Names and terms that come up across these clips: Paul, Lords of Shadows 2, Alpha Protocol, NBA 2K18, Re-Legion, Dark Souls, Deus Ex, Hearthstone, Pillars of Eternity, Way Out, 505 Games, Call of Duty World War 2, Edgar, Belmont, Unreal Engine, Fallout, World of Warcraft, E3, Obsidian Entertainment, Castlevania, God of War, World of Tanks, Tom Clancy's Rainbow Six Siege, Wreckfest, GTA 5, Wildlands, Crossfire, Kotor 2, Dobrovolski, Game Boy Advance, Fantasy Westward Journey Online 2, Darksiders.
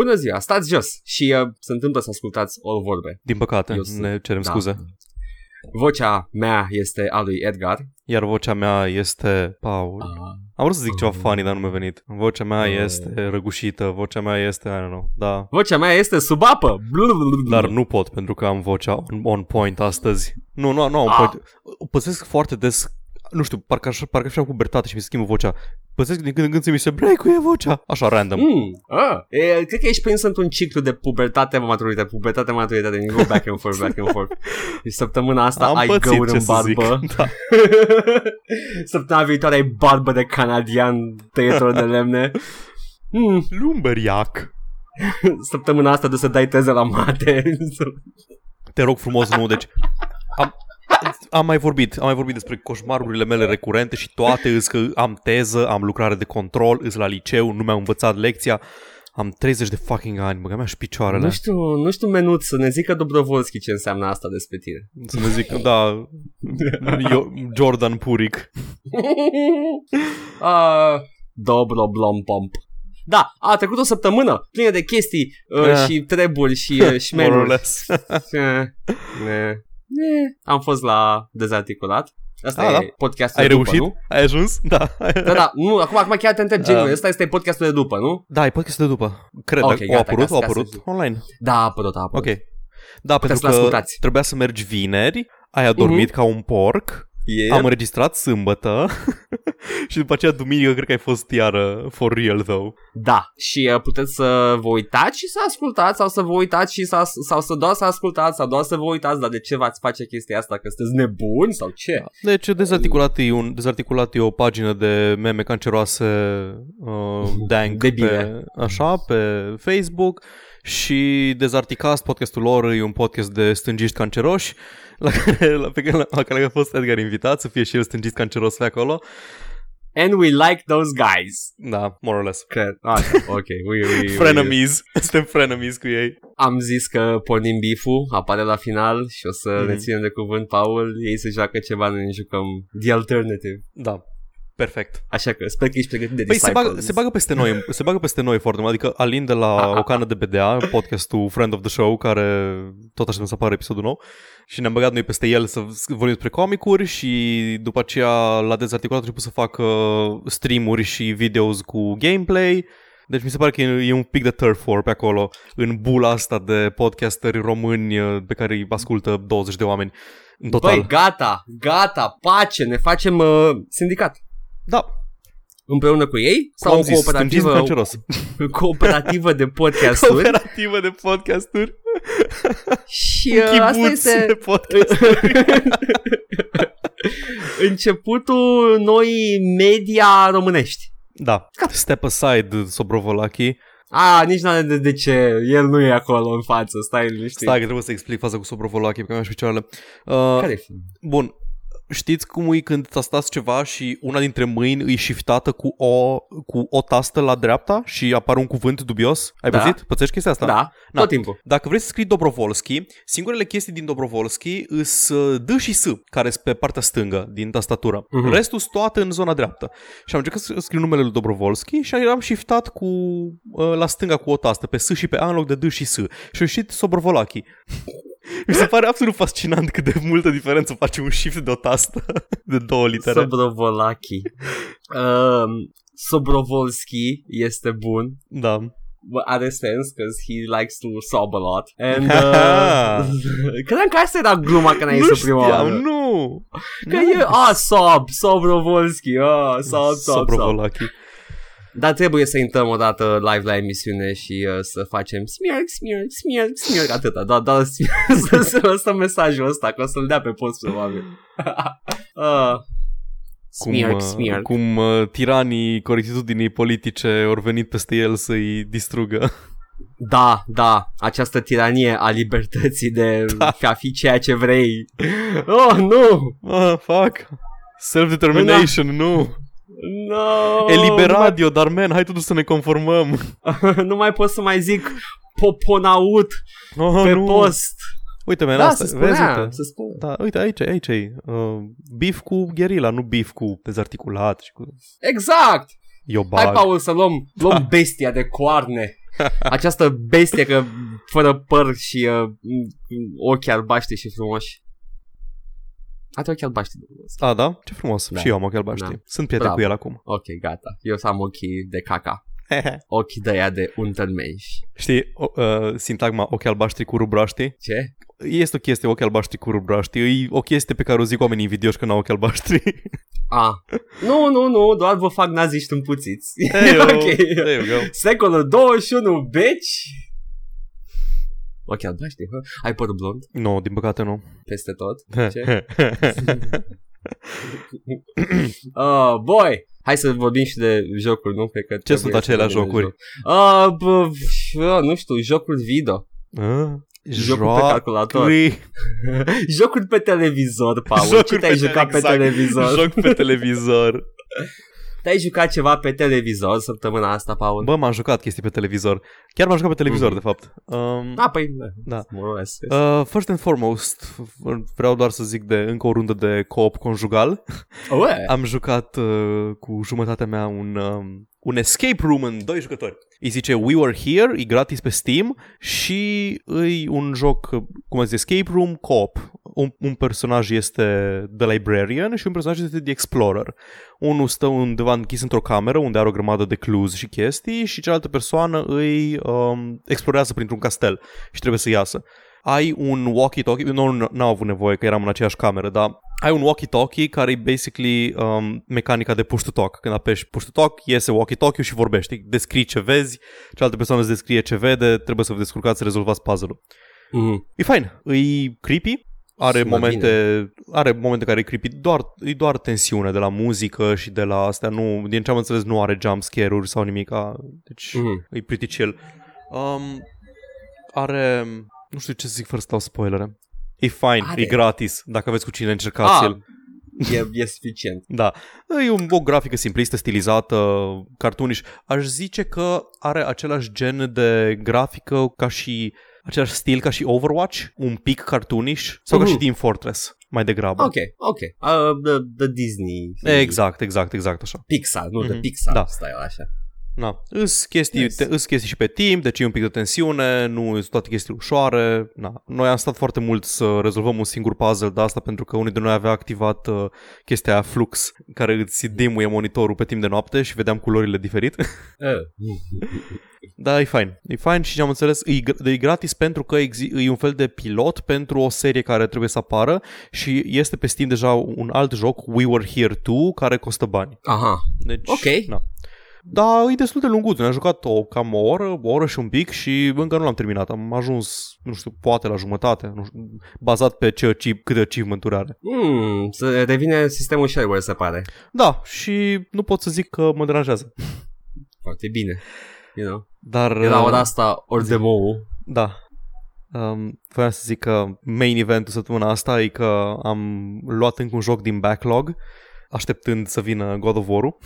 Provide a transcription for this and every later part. Bună ziua, stați jos și se întâmplă să ascultați o vorbe. Din păcate, ne cerem scuze. Vocea mea este a lui Edgar. Iar vocea mea este Paul. Am vrut să zic ceva funny, dar nu mi-a venit. Vocea mea este răgușită, vocea mea este, I don't know, da. Vocea mea este sub apă. Dar nu pot, pentru că am vocea on point astăzi. Nu am point. Pățesc foarte des, nu știu, parcă așa pubertate și mi se schimbă vocea. Pățesc din când în când și mi se breacuie vocea. Așa, random. Cred că ești prins într-un ciclu de pubertate-maturitate. You go back and forth. Și săptămâna asta am ai găuri în barbă. Da. Săptămâna viitoare ai barbă de canadian tăietor de lemne. Lumberjac. Săptămâna asta trebuie să dai teze la mate. Te rog frumos, nu, deci... Am mai vorbit despre coșmarurile mele recurente și toate îs că am teză, am lucrare de control, îs la liceu, nu mi-am învățat lecția. Am 30 de fucking ani, băga mea și picioarele. Nu știu Menut, să ne zică Dobrovolski ce înseamnă asta despre tine. Să ne zică, da, eu, Jordan Puric. Dobroblom-pomp. Da, a trecut o săptămână plină de chestii și treburi și menuri. Am fost la Dezarticulat. Asta e podcastul. Ai de reușit? După, nu? Ai ajuns? Da. Da. Nu, acum chiar te întreb genul. Asta este podcastul de după, nu? Da, e podcastul de după. Cred că a apărut online. Da, a apărut. Ok. Da, puteți pentru că trebuia să mergi vineri. Ai adormit ca un porc. Yeah. Am înregistrat sâmbătă. Și după aceea duminică cred că ai fost iară for real though. Da, și puteți să vă uitați și să ascultați. Sau să vă uitați și sau să doar să ascultați. Sau doar să vă uitați. Dar de ce v-ați face chestia asta? Că sunteți nebuni sau ce? Deci Dezarticulat e o pagină de meme canceroase dank pe, așa, pe Facebook. Și Dezarticast, podcastul lor, e un podcast de stângiști canceroși la care a fost Edgar invitat să fie și el stângist canceros pe acolo. And we like those guys. Da, more or less. Cred. Ah, ok. Frenemies. Suntem frenemies cu ei. Am zis că pornim beef-ul, apare la final și o să ne ținem de cuvânt, Paul. Ei se joacă ceva, noi ne jucăm The Alternative. Da. Perfect. Așa că sper că ești pregătit de Disciples. Se bagă peste noi foarte mult. Adică Alin de la O Cană de BDA, podcastul Friend of the Show, care tot așa nu se apare episodul nou, și ne-am băgat noi peste el să vorbim despre comicuri și după aceea la Dezarticulat a început să fac streamuri și videos cu gameplay. Deci mi se pare că e un pic de turf war pe acolo, în bula asta de podcasteri români pe care îi ascultă 20 de oameni în total. Băi, gata, pace, ne facem sindicat. Da. Împreună cu ei? Sau o cooperativă de podcasturi? Cooperativă de podcasturi. Și asta este de podcasturi. Începutul noi media românești. Da. Step aside, Dobrovolski. Nici n-am de ce. El nu e acolo în față. Stai că trebuie să explic faza cu Dobrovolski pe picioarele. Care-i film? Bun. Știți cum e când tastați ceva și una dintre mâini e shiftată cu o tastă la dreapta și apare un cuvânt dubios? Ai pățit? Pățești chestia asta? Da, tot timpul. Dacă vrei să scrii Dobrovolski, singurele chestii din Dobrovolski îs D și S, care sunt pe partea stângă din tastatură. Restul sunt toate în zona dreaptă. Și am încercat să scriu numele lui Dobrovolski și am shiftat la stânga cu o tastă, pe S și pe A în loc de D și S. Și a ieșit Dobrovolski. Mi se pare absolut fascinant cât de multă diferență face un shift de o tastă de două litere. Dobrovolski. Dobrovolski este bun. Da. Are sens, because he likes to sob a lot. And, credeam că asta era gluma când ai zis prima oară. Nu. Că e, Dobrovolski, sob. Dobrovolski. Dar trebuie să intrăm o dată live la emisiune și să facem smirk, atâta, da, să lăsăm mesajul ăsta, că o să-l dea pe post probabil. Smirk. Cum tiranii corectitudinii politice au venit peste el să-i distrugă. Da, această tiranie a libertății de a fi ceea ce vrei. Oh, nu! Fuck! Self-determination, nu! No, Eliberadio, dar man, hai totuși să ne conformăm. Nu mai pot să mai zic Poponaut pe post. Uite, man, asta se spunea, uite. Da, uite, aici e beef cu gherila, nu beef cu Dezarticulat și cu... Exact. Hai, Paul, să luăm bestia de coarne. Această bestie că fără păr și ochi albaștri și frumoși. Are ochi albaștri. A, da? Ce frumos. Da. Și eu am ochi albaștri. Da. Sunt prieten cu el acum. Ok, gata. Eu să am ochii de caca. Ochii de aia de untermenși. Știi sintagma ochi albaștri cu rubraștri? Ce? Este o chestie, ochi albaștri cu rubraștri. E o chestie pe care o zic oamenii invidioși că n-au ochi albaștri. A, nu, doar vă fac naziști împuțiți. Hey, okay. Secolul 21, beci. Ochi albaștri, hă? Ai părul blond? Nu, din păcate nu. Peste tot? Ce? Boy, hai să vorbim și de jocuri, nu? Cred că ce sunt acele jocuri? Nu știu, jocuri video. Jocuri pe calculator. Jocuri pe televizor, Paul. Ce te-ai jucat pe televizor? Joc pe televizor. Te-ai jucat ceva pe televizor săptămâna asta, Paul? Bă, m-am jucat chestii pe televizor. Chiar m-am jucat pe televizor, de fapt. Da. First and foremost, vreau doar să zic de încă o rundă de co-op conjugal. Am jucat cu jumătatea mea un escape room în 2 jucători. Îi zice We Were Here, e gratis pe Steam și e un joc, cum zice, escape room co-op. Un personaj este The Librarian și un personaj este The Explorer. Unul stă undeva închis într-o cameră unde are o grămadă de clues și chestii și cealaltă persoană îi explorează printr-un castel și trebuie să iasă. Ai un walkie-talkie, nu n-am avut nevoie că eram în aceeași cameră, dar ai un walkie-talkie care e basically mecanica de push-to-talk. Când apeși push-to-talk, iese walkie-talkie-ul și vorbești, descrii ce vezi, cealaltă persoană îți descrie ce vede, trebuie să vă descurcați să rezolvați puzzle-ul. Mm-hmm. E fain, e creepy. Are momente care e creepy, doar tensiune de la muzică și de la astea, nu, din ce am înțeles nu are jump scare-uri sau nimic, deci e pretty chill. Are, nu știu ce zic fără să dau spoilere, e fine, e gratis, dacă aveți cu cine încercați-l. E suficient. Da. E o grafică simplistă, stilizată, cartuniș. Aș zice că are același gen de grafică ca și... același stil ca și Overwatch, un pic cartoonish, sau ca și Team Fortress, mai degrabă. Ok. The Disney. Exact, așa. Pixar, nu de Pixar, da. Stai așa. Na, îs chestii și pe timp, deci e un pic de tensiune, nu e toate chestii ușoare. Na. Noi am stat foarte mult să rezolvăm un singur puzzle de asta pentru că unii de noi avea activat chestia aia Flux, care îți dimuie monitorul pe timp de noapte și vedeam culorile diferit. Da, e fain și am înțeles, e gratis pentru că e un fel de pilot pentru o serie care trebuie să apară și este pe Steam deja un alt joc, We Were Here 2, care costă bani. Aha, deci, ok. Na. Dar e destul de lunguț, ne-am jucat cam o oră și un pic și încă nu l-am terminat, am ajuns, nu știu, poate la jumătate, nu știu, bazat pe câte achievement-uri are. Se devine sistemul shareware, se pare. Da, și nu pot să zic că mă deranjează. Foarte bine, you know. Dar la ora asta, ori demo-ul. Da. Vreau să zic că main event-ul săptămâna asta e că am luat încă un joc din backlog, așteptând să vină God of War-ul.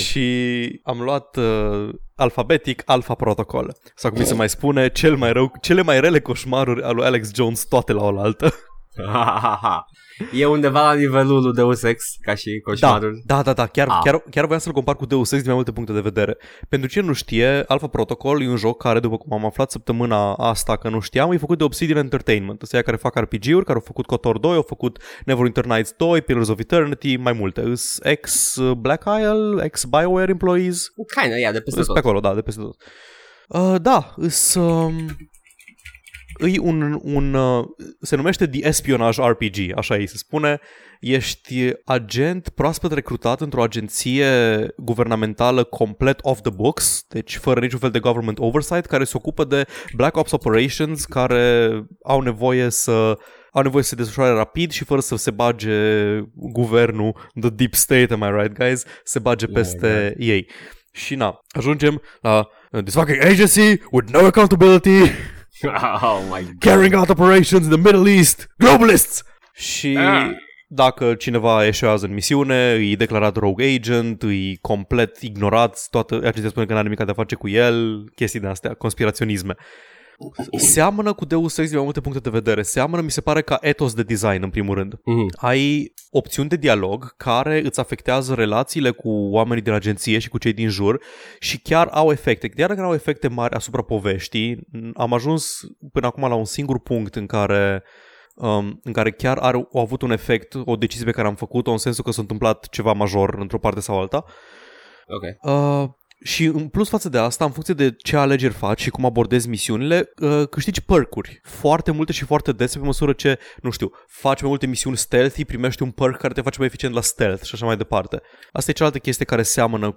Și am luat alfabetic Alpha Protocol. Sau cum se mai spune, cele mai rele coșmaruri ale lui Alex Jones, toate la oaltă. E undeva la nivelul lui Deus Ex, ca și coșmarul. Da, chiar voiam să-l compar cu Deus Ex din mai multe puncte de vedere. Pentru cine nu știe, Alpha Protocol e un joc care, după cum am aflat săptămâna asta că nu știam, e făcut de Obsidian Entertainment. Ăsta care fac RPG-uri, care au făcut Kotor 2, au făcut Neverwinter Nights 2, Pillars of Eternity, mai multe. Îs ex-Black Isle, ex-BioWare employees. Ia, de peste tot. Pe acolo, da, de peste tot. E se numește The Espionage RPG, așa ei se spune. Ești agent proaspăt recrutat într-o agenție guvernamentală complet off the books, deci fără niciun fel de government oversight, care se ocupă de Black Ops Operations, care au nevoie să se desfășoare rapid și fără să se bage guvernul, the deep state, am I right, guys? Se bage peste ei. Și ajungem la this fucking agency with no accountability. Oh my God. Carrying out operations in the Middle East. Globalists. Și dacă cineva eșuează în misiune, e declarat rogue agent, e complet ignorat, toată acestea spune că n-are nimic de a face cu el, chestii de astea, conspiraționisme. seamănă cu Deus Ex din mai multe puncte de vedere. Seamănă, mi se pare, ca etos de design, în primul rând. Ai opțiuni de dialog care îți afectează relațiile cu oamenii din agenție și cu cei din jur și chiar au efecte. Chiar dacă au efecte mari asupra poveștii, am ajuns până acum la un singur punct în care chiar au avut un efect, o decizie pe care am făcut-o, în sensul că s-a întâmplat ceva major într-o parte sau alta. Ok. Și în plus față de asta, în funcție de ce alegeri faci și cum abordezi misiunile, câștigi perk-uri foarte multe și foarte dese pe măsură ce, nu știu, faci mai multe misiuni stealthy, primești un perk care te face mai eficient la stealth și așa mai departe. Asta e cealaltă chestie care seamănă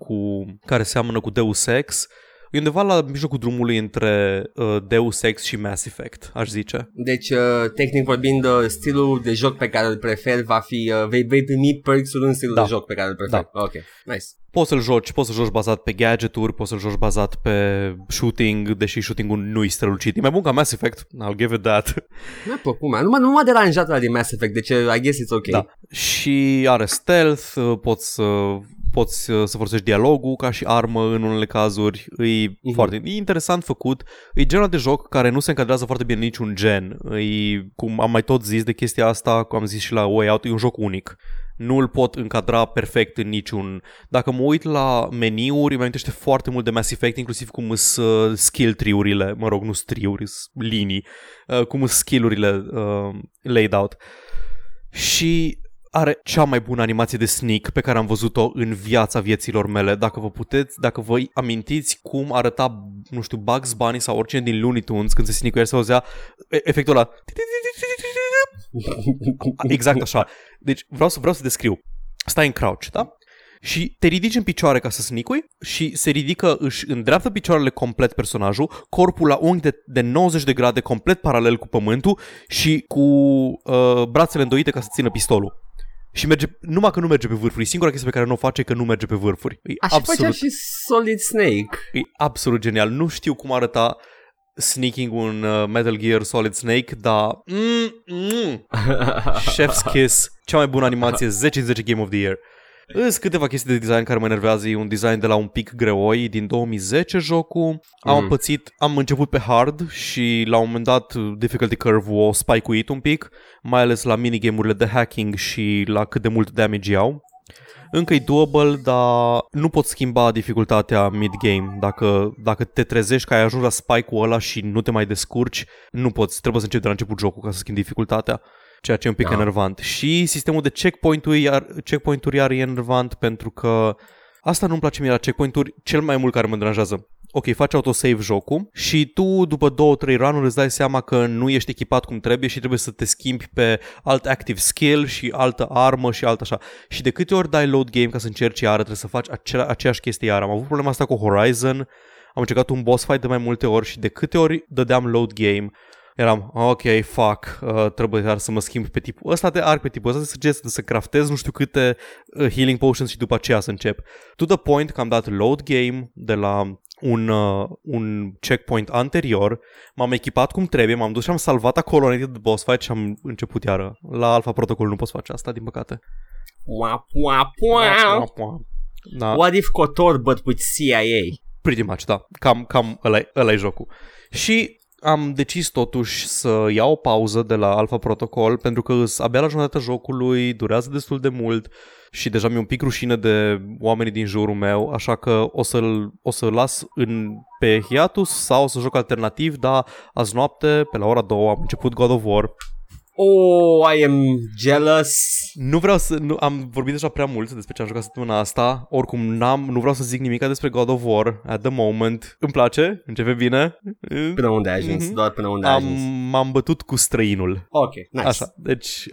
cu Deus Ex. E undeva la mijlocul drumului între Deus Ex și Mass Effect, aș zice. Deci, tehnic vorbind, stilul de joc pe care îl preferi va fi... vei primi perks-ul în stilul de joc pe care îl preferi. Da. Ok, nice. Poți să-l joci bazat pe gadgeturi, poți să-l joci bazat pe shooting, deși shooting-ul nu-i strălucit. E mai bun ca Mass Effect, I'll give it that. Mi-a plăcut, nu m-a deranjat ăla din Mass Effect, deci I guess it's ok. Da. Și are stealth, poți să folosești dialogul ca și armă în unele cazuri, e interesant făcut, e genul de joc care nu se încadrează foarte bine niciun gen, cum am mai tot zis de chestia asta, cum am zis și la Way Out, e un joc unic. Nu îl pot încadra perfect în niciun... Dacă mă uit la meniuri, îmi amintește foarte mult de Mass Effect, inclusiv cum sunt skill tree-urile, mă rog, nu tree-uri, linii, cum sunt skill-urile laid out. Și... are cea mai bună animație de sneak pe care am văzut-o în viața vieților mele. Dacă vă amintiți cum arăta, nu știu, Bugs Bunny sau oricine din Looney Tunes când se sneacuia, se auzea efectul ăla. Exact așa. Deci vreau să descriu. Stai în crouch, da? Și te ridici în picioare ca să sneak-ui și se ridică, își îndreaptă picioarele complet personajul, corpul la unghi de 90 de grade complet paralel cu pământul și cu brațele îndoite ca să țină pistolul. Și merge, numai că nu merge pe vârfuri. Singura chestie pe care nu o face e că nu merge pe vârfuri. Așa făcea și Solid Snake. E absolut genial. Nu știu cum arăta sneaking un Metal Gear Solid Snake, dar... Chef's Kiss. Cea mai bună animație. 10/10 Game of the Year. Îs câteva chestii de design care mă enervează. E un design de la un pic greoi, din 2010 jocul. Am început pe hard și la un moment dat difficulty curve-ul o spike-uit un pic, mai ales la minigame-urile de hacking și la cât de mult damage iau. Încă e doable, dar nu poți schimba dificultatea mid-game. Dacă te trezești că ai ajuns la spike-ul ăla și nu te mai descurci, nu poți, trebuie să începi de la început jocul ca să schimbi dificultatea. Ceea ce e un pic enervant. Și sistemul de checkpoint-uri iar e enervant, pentru că asta nu-mi place mie la checkpoint-uri, cel mai mult care mă deranjează. Ok, faci autosave jocul și tu după 2-3 run-uri îți dai seama că nu ești echipat cum trebuie și trebuie să te schimbi pe alt active skill și altă armă și alt așa. Și de câte ori dai load game ca să încerci iară, trebuie să faci aceeași chestie iară. Am avut problema asta cu Horizon, am încercat un boss fight de mai multe ori și de câte ori dădeam load game... eram, ok, fuck, trebuie iar să mă schimb pe tipul ăsta de arc, pe tipul ăsta de săgeți, să craftez nu știu câte healing potions și după aceea să încep. To the point că am dat load game de la un checkpoint anterior, m-am echipat cum trebuie, m-am dus și am salvat acolo înainte de boss fight și am început iară. La Alpha Protocol nu poți face asta, din păcate. Da. What if Kotor, but with CIA? Pretty much, da. Cam ăla-i jocul. Și... am decis totuși să iau o pauză de la Alpha Protocol pentru că abia la jumătatea jocului, durează destul de mult și deja mi-e un pic rușine de oamenii din jurul meu, așa că o să-l las pe hiatus sau o să joc alternativ, dar azi noapte, pe la ora 2, am început God of War. Oh, I am jealous. Am vorbit deja prea mult despre ce am jucat săptămâna asta. Oricum nu vreau să zic nimica despre God of War at the moment. Îmi place, începe bine. Până unde ai ajuns, doar până unde ai ajuns. M-am bătut cu străinul. Ok, nice. Așa, deci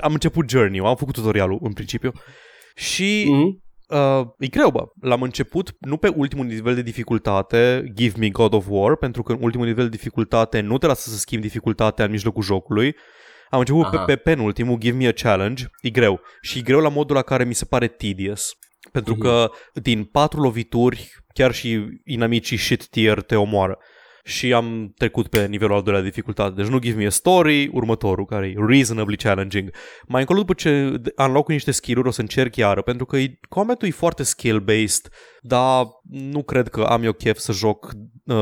am început journey-ul, am făcut tutorialul în principiu. Și... e greu, bă. L-am început nu pe ultimul nivel de dificultate, Give Me God of War, pentru că în ultimul nivel de dificultate nu te lasă să schimbi dificultatea în mijlocul jocului. Am început pe penultimul Give Me a Challenge. E greu. Și e greu la modul la care mi se pare tedious. Pentru că din 4 lovituri, chiar și inamicii shit tier te omoară. Și am trecut pe nivelul al doilea de dificultate. Deci nu Give Me a Story, următorul, care e reasonably challenging. Mai încolo, după ce unlock-ui niște skill-uri, o să încerc iară, pentru că combat-ul e foarte skill-based. dar nu cred că am eu chef să joc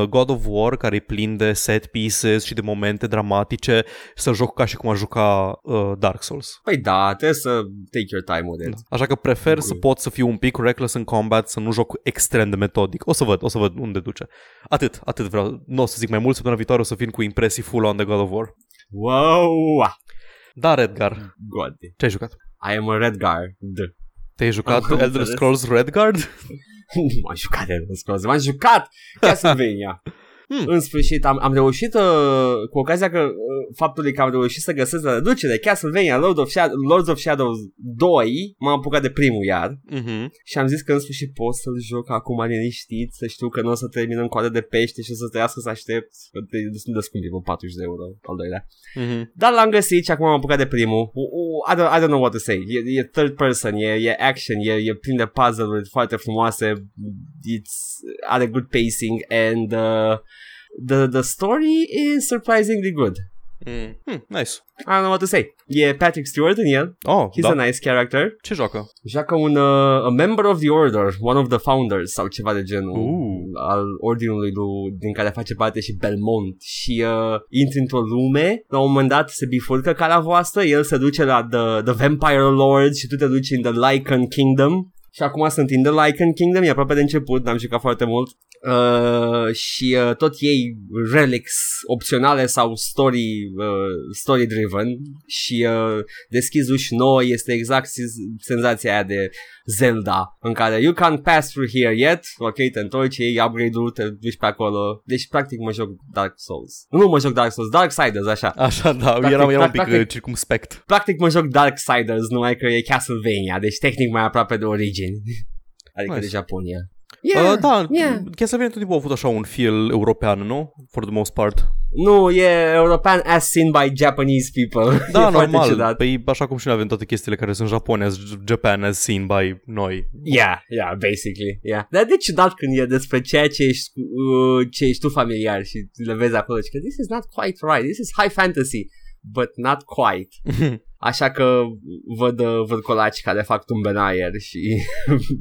God of War, care e plin de set pieces și de momente dramatice, să joc ca și cum a juca Dark Souls. Păi da, trebuie să take your time with it. Așa că prefer să pot să fiu un pic reckless în combat, să nu joc extrem de metodic. O să văd unde duce. Atât vreau. Nu o să zic mai mult, săptămâna viitoare o să vin cu impresii full on de God of War. Wow! Dar, Edgar, God. Ce-ai jucat? I am a Redguard. Te-ai jucat Elder Scrolls Redguard? M-am jucat Elder Scrolls, m-am jucat Castlevania. În sfârșit am reușit, cu ocazia că faptului că am reușit să găsesc la reducere Castlevania Lords of Shadows 2, m-am apucat de primul iar. Și am zis că în sfârșit pot să-l joc acum liniștit, să știu că nu o să terminăm coadă de pește și o să trăiască să aștept. Sunt de scump, vreo 40 de euro al doilea. Dar l-am găsit și acum m-am apucat de primul. I don't know what to say. E third person, e action, e plin de puzzle-uri foarte frumoase, are good pacing and... The story is surprisingly good. Nice. I don't know what to say. E Patrick Stewart în el. Oh, he's a nice character. Ce joacă? Joacă un a member of the order, one of the founders sau ceva de genul, al ordinului lui, din care face parte și Belmont. Și intră într-o lume, la un moment dat se bifurcă calea voastră, el se duce la the Vampire Lords și tu te duci în the Lycan Kingdom. Și acum sunt in the Lycan Kingdom, e aproape de început, n-am jucat foarte mult. Și tot ei relics opționale sau story driven. Și deschizi uși noi, este exact senzația aia de Zelda, în care you can't pass through here yet. Ok, te întorci, iei upgrade-ul, te duci pe acolo. Deci practic mă joc Dark Souls. Nu mă joc Dark Souls, Darksiders, așa. Așa, da, practic, eram un pic circumspect. Practic mă joc Darksiders, numai că e Castlevania, deci tehnic mai aproape de origine. Adică nice. De Japonia. Yeah, Castlevania tot timpul a avut așa un feel european, nu? For the most part. Nu, e european as seen by Japanese people. Da, e normal, păi așa cum și noi avem toate chestiile care sunt japoneze, Japan as seen by noi. Yeah, basically, yeah. Dar de ciudat când e despre ceea ce ești tu familiar și le vezi acolo și că this is not quite right, this is high fantasy, but not quite. Așa că văd colaci care fac tumbenaier și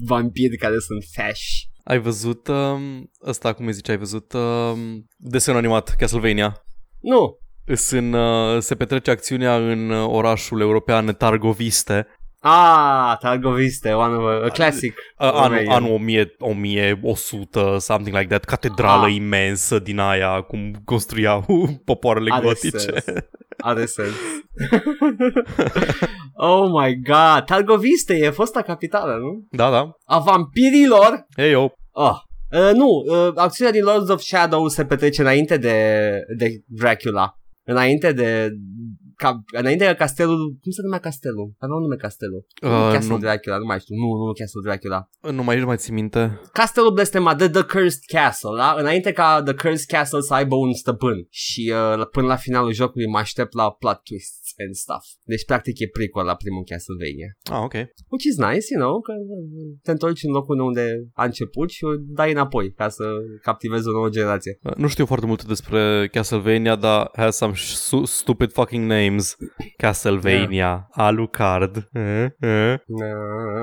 vampiri care sunt fash. Ai văzut ăsta, cum îi zice, desenul animat Castlevania? Nu. Se petrece acțiunea în orașul european Târgoviște. Târgoviște, a classic. Anul 1100, something like that, catedrală imensă din aia, cum construiau popoarele gotice. Are sens. Oh my god, Târgoviște e fosta capitală, nu? Da. A vampirilor. Hey yo. Nu, acțiunea din Lords of Shadow se petrece înainte de Dracula. Înainte de castelul, cum se numea castelul? Avea un nume castelul. Castle Dracula, nu mai știu. Nu Castle Dracula. Nu mai țin minte. Castelul blestemat, The Cursed Castle, da? Înainte ca The Cursed Castle să aibă un stăpân. Și până la finalul jocului mă aștept la plot twists and stuff. Deci practic e prequel la primul Castlevania. Ok. Which is nice, you know, că te întorci în locul unde a început și o dai înapoi ca să captivezi o nouă generație. Nu știu foarte mult despre Castlevania, dar has some stupid fucking name. Castlevania, yeah. Alucard.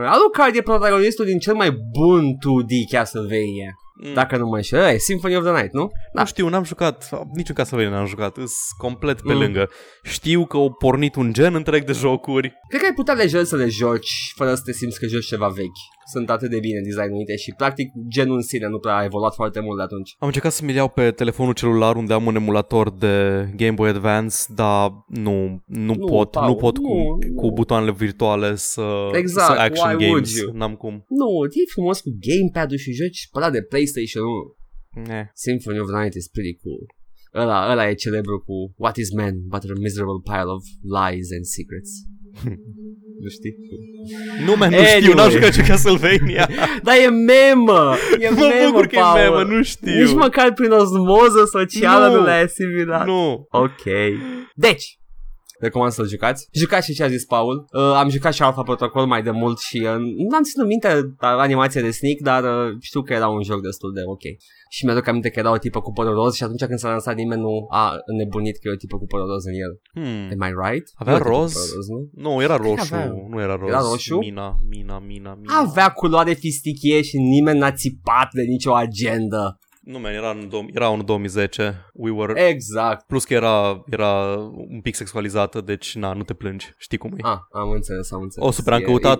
Alucard e protagonistul din cel mai bun 2D Castlevania. Dacă nu mă înșel, Symphony of the Night, nu? Da. Nu știu, n-am jucat, niciun Castlevania n-am jucat, îs complet pe lângă. Știu că au pornit un gen întreg de jocuri. Cred că ai putea lejer să le joci fără să te simți că joci ceva vechi. Sunt atât de bine designuite și practic genul în sine nu prea a evoluat foarte mult de atunci. Am încercat să mi-l iau pe telefonul celular unde am un emulator de Game Boy Advance, dar nu pot cu butoanele virtuale să action games. N-am cum. Nu, e frumos cu gamepad-ul și joci pe ăla de PlayStation 1. Symphony of the Night is pretty cool. Ăla e celebru cu What is man but a miserable pile of lies and secrets. Nu știi? Nu știu, n-am jucat ce Castlevania. Dar e memă. Mă bucur că e memă, nu știu. Nici măcar prin osmoză socială nu le-ai asimilat. Nu. Ok. Deci, recomand să-l jucați. Jucați și ce a zis Paul. Am jucat și Alpha Protocol mai de mult și nu am ținut minte animația de Sneak, dar știu că era un joc destul de ok. Și mi-aduc aminte că era o tipă cu părul roz și atunci când s-a lansat nimeni nu a nebunit că e o tipă cu părul roz în el. Am I right? Avea roz? Roz, nu? Nu, era roșu. Nu era roz. Era roșu? Mina. Avea culoare fistichie și nimeni n-a țipat de nicio agendă. Nu, man, era în 2010. We were... Exact. Plus că era un pic sexualizată, deci nu te plângi. Știi cum e. Ah, am înțeles. O, super,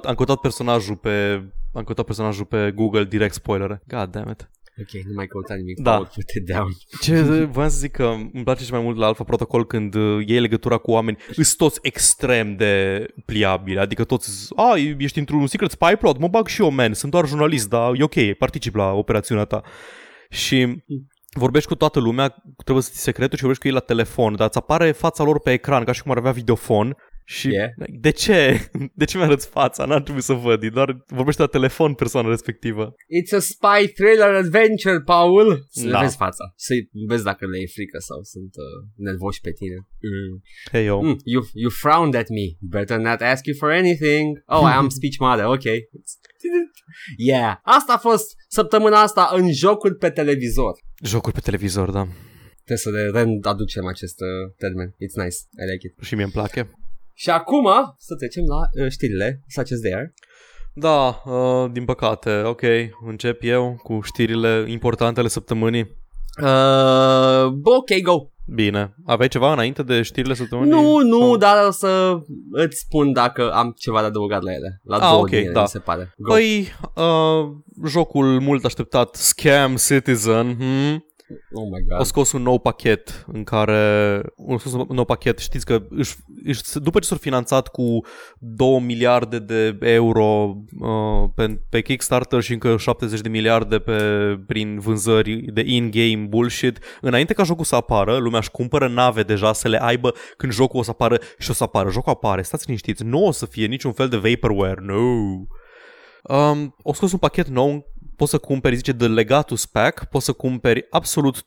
am căutat personajul pe Google direct spoilere. God damn it. Ok, nu mai căuta nimic, da. Paul, put it down. Ce voiam să zic că îmi place și mai mult la Alpha Protocol când iei legătura cu oameni, îs toți extrem de pliabili, adică toți, ești într-un secret spy plot, mă bag și eu, man, sunt doar jurnalist, dar e ok, particip la operațiunea ta. Și vorbești cu toată lumea, trebuie să ții secretul și vorbești cu ei la telefon, dar îți apare fața lor pe ecran, ca și cum ar avea videofon. Și yeah. De ce mi-arăți fața? N-ar trebui să văd, doar vorbește la telefon persoana respectivă. It's a spy thriller adventure, Paul. Să le vezi fața, să-i vezi dacă le e frică sau sunt nervoși pe tine. Hey, yo. You frowned at me. Better not ask you for anything. Oh, I am speech mother, ok. Yeah, asta a fost săptămâna asta în jocuri pe televizor. Jocuri pe televizor, da. Trebuie să aducem acest termen. It's nice, I like it. Și mie îmi place. Și acum să trecem la știrile, such as they are. Da, din păcate, ok, încep eu cu știrile importante ale săptămânii. Ok, go! Bine, aveai ceva înainte de știrile săptămânii? Nu, dar o să îți spun dacă am ceva de adăugat la ele. La două okay, din ele, da. Mi se pare. Go. Păi, jocul mult așteptat, Scam Citizen... Oh my God. Au scos un nou pachet știți că după ce s-au finanțat cu 2 miliarde de euro pe Kickstarter și încă 70 de miliarde prin vânzări de in-game bullshit, înainte ca jocul să apară, lumea își cumpără nave deja să le aibă când jocul o să apară. Și o să apară, jocul apare, stați liniștiți, nu o să fie niciun fel de vaporware, au scos un pachet nou. Poți să cumperi, zice, The Legatus Pack, poți să cumperi absolut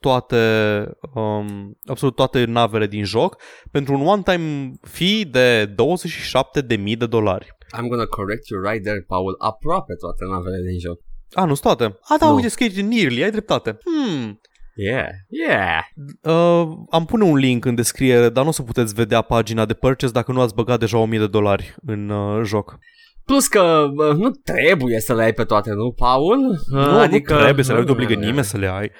toate navele din joc pentru un one-time fee de $27,000. I'm gonna correct you right there, Paul. Aproape toate navele din joc. Nu sunt toate. Da, uite, scrie nearly, ai dreptate. Yeah. Am pune un link în descriere, dar nu o să puteți vedea pagina de purchase dacă nu ați băgat deja $1,000 în joc. Plus că nu trebuie să le ai pe toate, nu, Paul? Nu, adică... nu trebuie să le ai, te obligă nimeni să le ai.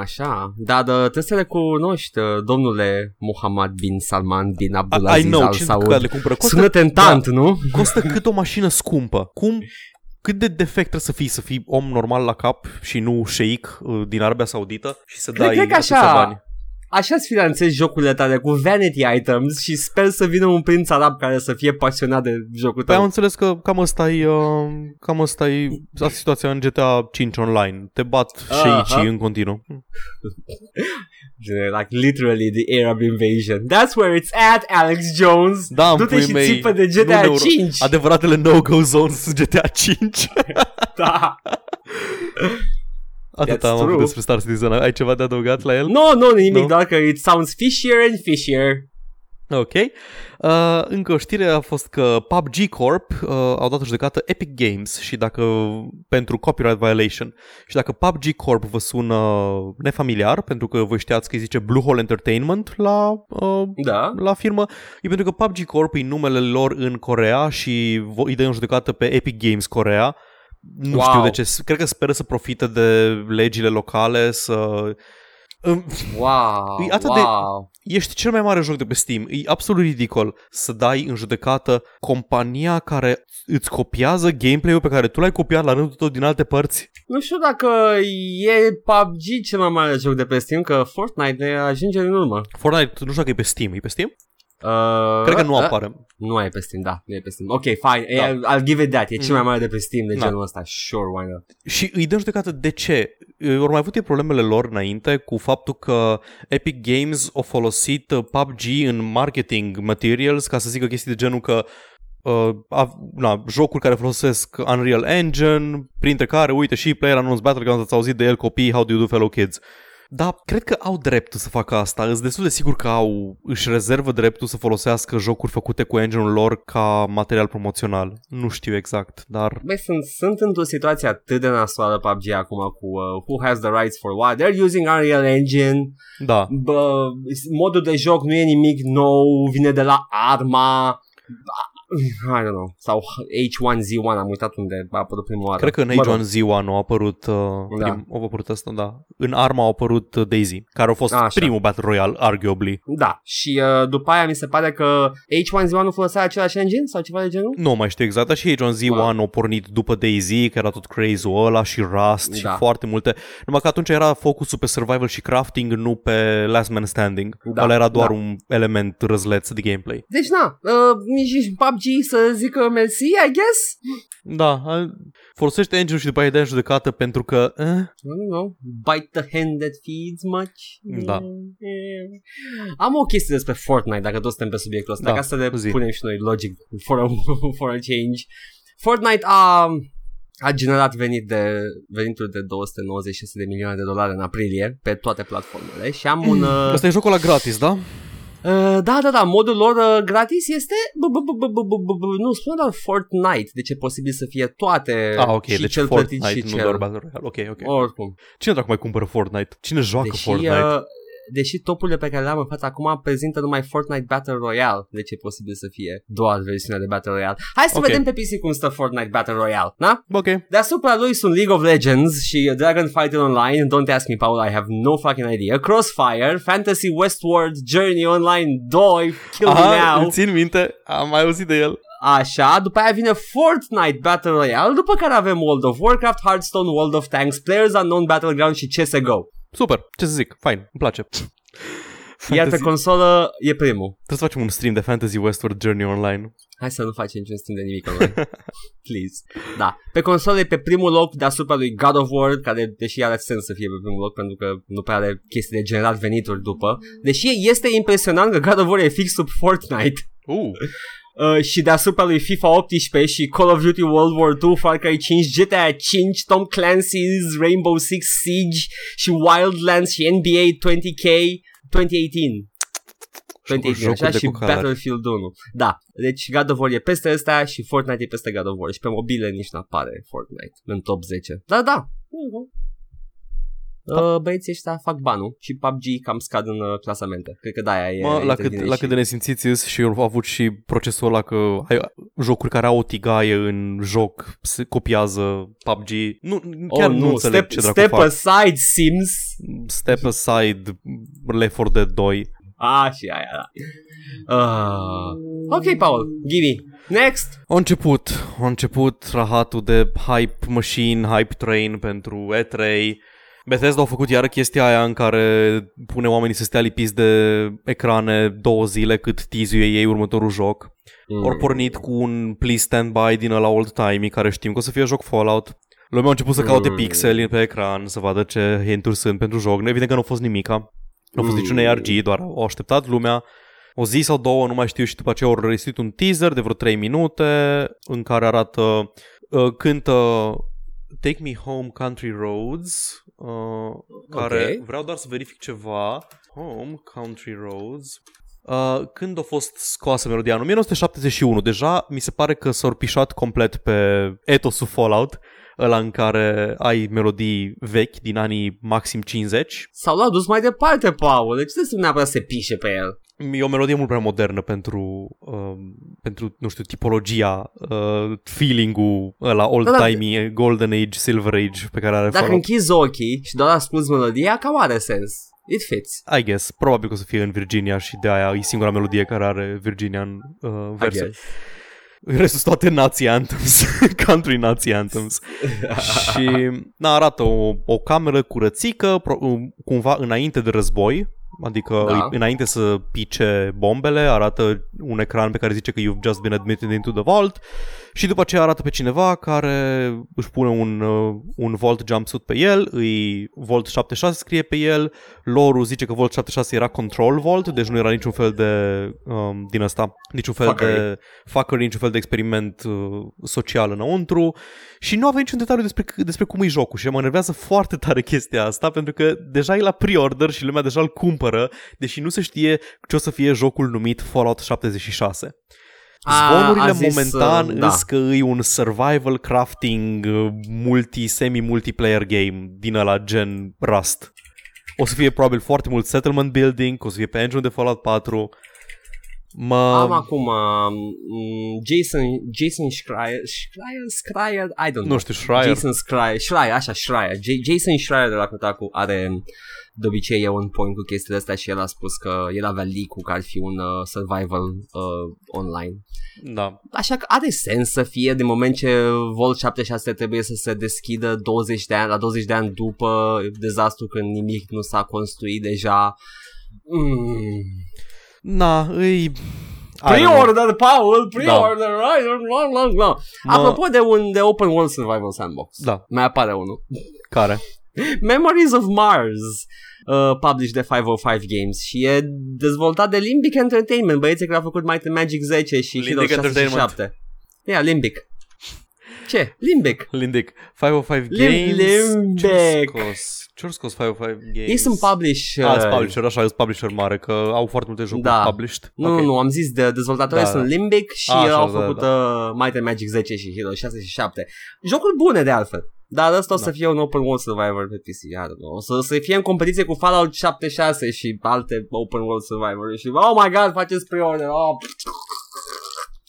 Așa, dar trebuie să le cunoști, domnule Mohammed bin Salman bin Abdulaziz Al Saud. Sună tentant, nu? Costă cât o mașină scumpă. Cât de defect trebuie să fii om normal la cap și nu șeic din Arabia Saudită și să dai atâția bani. Așa îți finanțezi jocurile tale cu vanity items și sper să vină un prinț arab care să fie pasionat de jocul tău. Am înțeles că cam asta e situația în GTA 5 online. Te bat șeicii în continuu. Like literally the Arab invasion. That's where it's at, Alex Jones. Da, du-te și țipă de GTA 5. Adevăratele no-go zones sunt GTA 5. Da. Atât am avut despre Star Citizen. Ai ceva de adăugat la el? Nu, nimic, doar că it sounds fishier and fishier. Ok. Încă o știre a fost că PUBG Corp au dat o judecată Epic Games pentru copyright violation. Și dacă PUBG Corp vă sună nefamiliar, pentru că voi știați că îi zice Bluehole Entertainment la firmă, e pentru că PUBG Corp e numele lor în Corea și îi dă o judecată pe Epic Games Corea. Nu știu de ce, cred că speră să profite de legile locale, ești cel mai mare joc de pe Steam, e absolut ridicol să dai în judecată compania care îți copiază gameplay-ul pe care tu l-ai copiat la rândul tău din alte părți. Nu știu dacă e PUBG cel mai mare joc de pe Steam, că Fortnite ne ajunge în urmă. Fortnite nu știu dacă e pe Steam, e pe Steam? Cred că nu apare. Nu e pe Steam, da, nu e pe Steam. Ok, fine, da. I'll give it that. E cel mai mare de pe Steam de genul ăsta. Sure, why not? Și îi dăm judecată de ce. Au mai avut problemele lor înainte cu faptul că Epic Games a folosit PUBG în marketing materials ca să zică chestii de genul că jocuri care folosesc Unreal Engine, printre care, uite, și PlayerUnknown's Battlegrounds, ați auzit de el, copii, how do you do fellow kids? Dar cred că au dreptul să facă asta. Îs destul de sigur că își rezervă dreptul să folosească jocuri făcute cu engine-ul lor ca material promoțional. Nu știu exact, dar... Băi, sunt într-o situație atât de nasoală PUBG acum cu who has the rights for what. They're using Unreal Engine. Da. Modul de joc nu e nimic nou, vine de la Arma... I don't know. Sau H1Z1, am uitat unde a apărut prima oară. Cred că în H1Z1 a apărut asta, da. În Arma a apărut DayZ, care a fost primul Battle Royale, arguably. Da, și după aia mi se pare că H1Z1 nu folosea același engine sau ceva de genul? Nu mai știu exact, dar și H1Z1 a pornit după DayZ, că era tot crazy-ul ăla, și Rust, și foarte multe. Numai că atunci era focusul pe survival și crafting, nu pe last man standing. Ăla era doar un element răzleț de gameplay. Deci PUBG să zică mersi, I guess? Da, folosește engine și după aia dai în judecată pentru că... I don't know, bite the hand that feeds much. Da. Am o chestie despre Fortnite, dacă toți suntem pe subiectul ăsta, ca să le punem și noi logic for a change. Fortnite a generat venituri de 296 de milioane de dolari în aprilie pe toate platformele și am un... Asta e jocul ăla gratis, da? Da, modul lor gratis este nu spune doar Fortnite, deci e posibil să fie toate. Okay, și deci cel Fortnite, plătit și cel Ok. Oricum. Cine dacă mai cumpără Fortnite? Cine joacă Fortnite? Deși topurile pe care le am în fața acum prezintă numai Fortnite Battle Royale, deci e posibil să fie doar versiunea de Battle Royale. Hai să vedem pe PC cum stă Fortnite Battle Royale, na? Ok. Deasupra lui sunt League of Legends și Dragonfighter Online, Don't Ask Me Paul, I have no fucking idea, Crossfire, Fantasy Westward Journey Online 2, Kill Me Now. Îmi țin minte, am mai auzit de el. Așa, după aia vine Fortnite Battle Royale, după care avem World of Warcraft, Hearthstone, World of Tanks, PlayerUnknown's Battlegrounds și CSGO. Super, ce să zic, fain, îmi place. Iar pe consolă e primul. Trebuie să facem un stream de Fantasy Westward Journey Online. Hai să nu facem niciun stream de nimic online. Please. Da, pe consolă e pe primul loc deasupra lui God of War, care deși are sens să fie pe primul loc pentru că nu prea are chestii de generat venituri după. Deși este impresionant că God of War e fix sub Fortnite. Și deasupra lui FIFA 18 și Call of Duty World War 2, Far Cry 5, GTA 5, Tom Clancy's Rainbow Six Siege și Wildlands și NBA 20K 2018. Așa și Battlefield 1. Da, deci God of War e peste ăsta și Fortnite e peste God of War și pe mobile nici n-apare Fortnite în top 10. Da. Băieții ăștia fac banul și PUBG cam scad în clasamente. Cred că de-aia e... la cât de nesimțiți îs și au avut și procesul ăla că jocuri care au o tigaie în joc se copiază PUBG. Nu înțeleg ce dracu fac. Step aside Sims. Step aside Left 4 Dead 2. Și aia, da. Ok, Paul, give me. Next! A început rahatul de hype machine, hype train pentru E3. Bethesda au făcut iară chestia aia în care pune oamenii să stea lipiți de ecrane 2 zile cât tizuie ei următorul joc. Ori pornit cu un please stand by din ăla old-timey care știm că o să fie joc Fallout. Lumea a început să caute pixeli pe ecran să vadă ce hint-uri sunt pentru joc. Evident că nu a fost nimica, nu a fost niciun ARG, doar au așteptat lumea. O zi sau două, nu mai știu, și după aceea au released un teaser de vreo 3 minute în care arată, cântă Take Me Home Country Roads... care vreau doar să verific ceva. Home, Country Roads. Când a fost scoasă melodia? În 1971. Deja mi se pare că s-au pișat complet pe etosul Fallout, ăla în care ai melodii vechi din anii maxim 50. Sau l-au dus mai departe, Paul. Deci nu neapărat să se pișe pe el. E o melodie mult prea modernă pentru nu știu, tipologia, feeling-ul ăla old-timey, golden age, silver age pe care are Fallout. Dacă închizi ochii și doar asculti melodia, cam are sens. It fits. I guess. Probabil că o să fie în Virginia și de aia e singura melodie care are Virginia în verse. Restul toate nazi anthems, country nazi anthems. Și arată o cameră curățică, cumva înainte de război. Adică înainte să pice bombele, arată un ecran pe care zice că you've just been admitted into the vault Și după aceea arată pe cineva care își pune un Vault jumpsuit pe el, îi Vault 76 scrie pe el, lore-ul zice că Vault 76 era Control Vault, deci nu era niciun fel de din asta, niciun fel de fuckery, niciun fel de experiment social înăuntru și nu avea niciun detaliu despre cum e jocul și mă enervează foarte tare chestia asta pentru că deja e la pre-order și lumea deja îl cumpără, deși nu se știe ce o să fie jocul numit Fallout 76. Zvonurile momentan îs că e un survival crafting semi-multiplayer game din ăla gen Rust. O să fie probabil foarte mult settlement building, o să fie pe engine de Fallout 4. Am acum Jason Schreier, I don't know. Nu știu, Schreier. Schreier. Jason Schreier de la Kotaku are de obicei e on point cu chestiile astea și el a spus că el avea leak-ul că ar fi un survival online. Da. Așa că are sens să fie din moment ce Vault 76 trebuie să se deschidă 20 de ani, la 20 de ani după dezastru când nimic nu s-a construit deja. Na, îi... Pre-order, Paul, pre-order, da. Apropo de Open World Survival Sandbox, da. Mai apare unul. Care? Memories of Mars, published de 505 Games și e dezvoltat de Limbic Entertainment, băieții care au făcut Might and Magic 10 și Hero 67. Ia, Limbic. Ce? Limbic. 505 Games. Limbic. Ce-or scos 505 Games? Ei sunt publisher. Sunt publisher, așa, sunt publisher mare, că au foarte multe jocuri published. Nu, am zis, de dezvoltatorii sunt Limbic și au făcut Might and Magic 10 și Hero 67. Jocuri bune, de altfel. Dar asta o să fie un open world survivor pe PC, o să fie în competiție cu Fallout 76 și alte open world survivor și oh my god, faceți pre-order,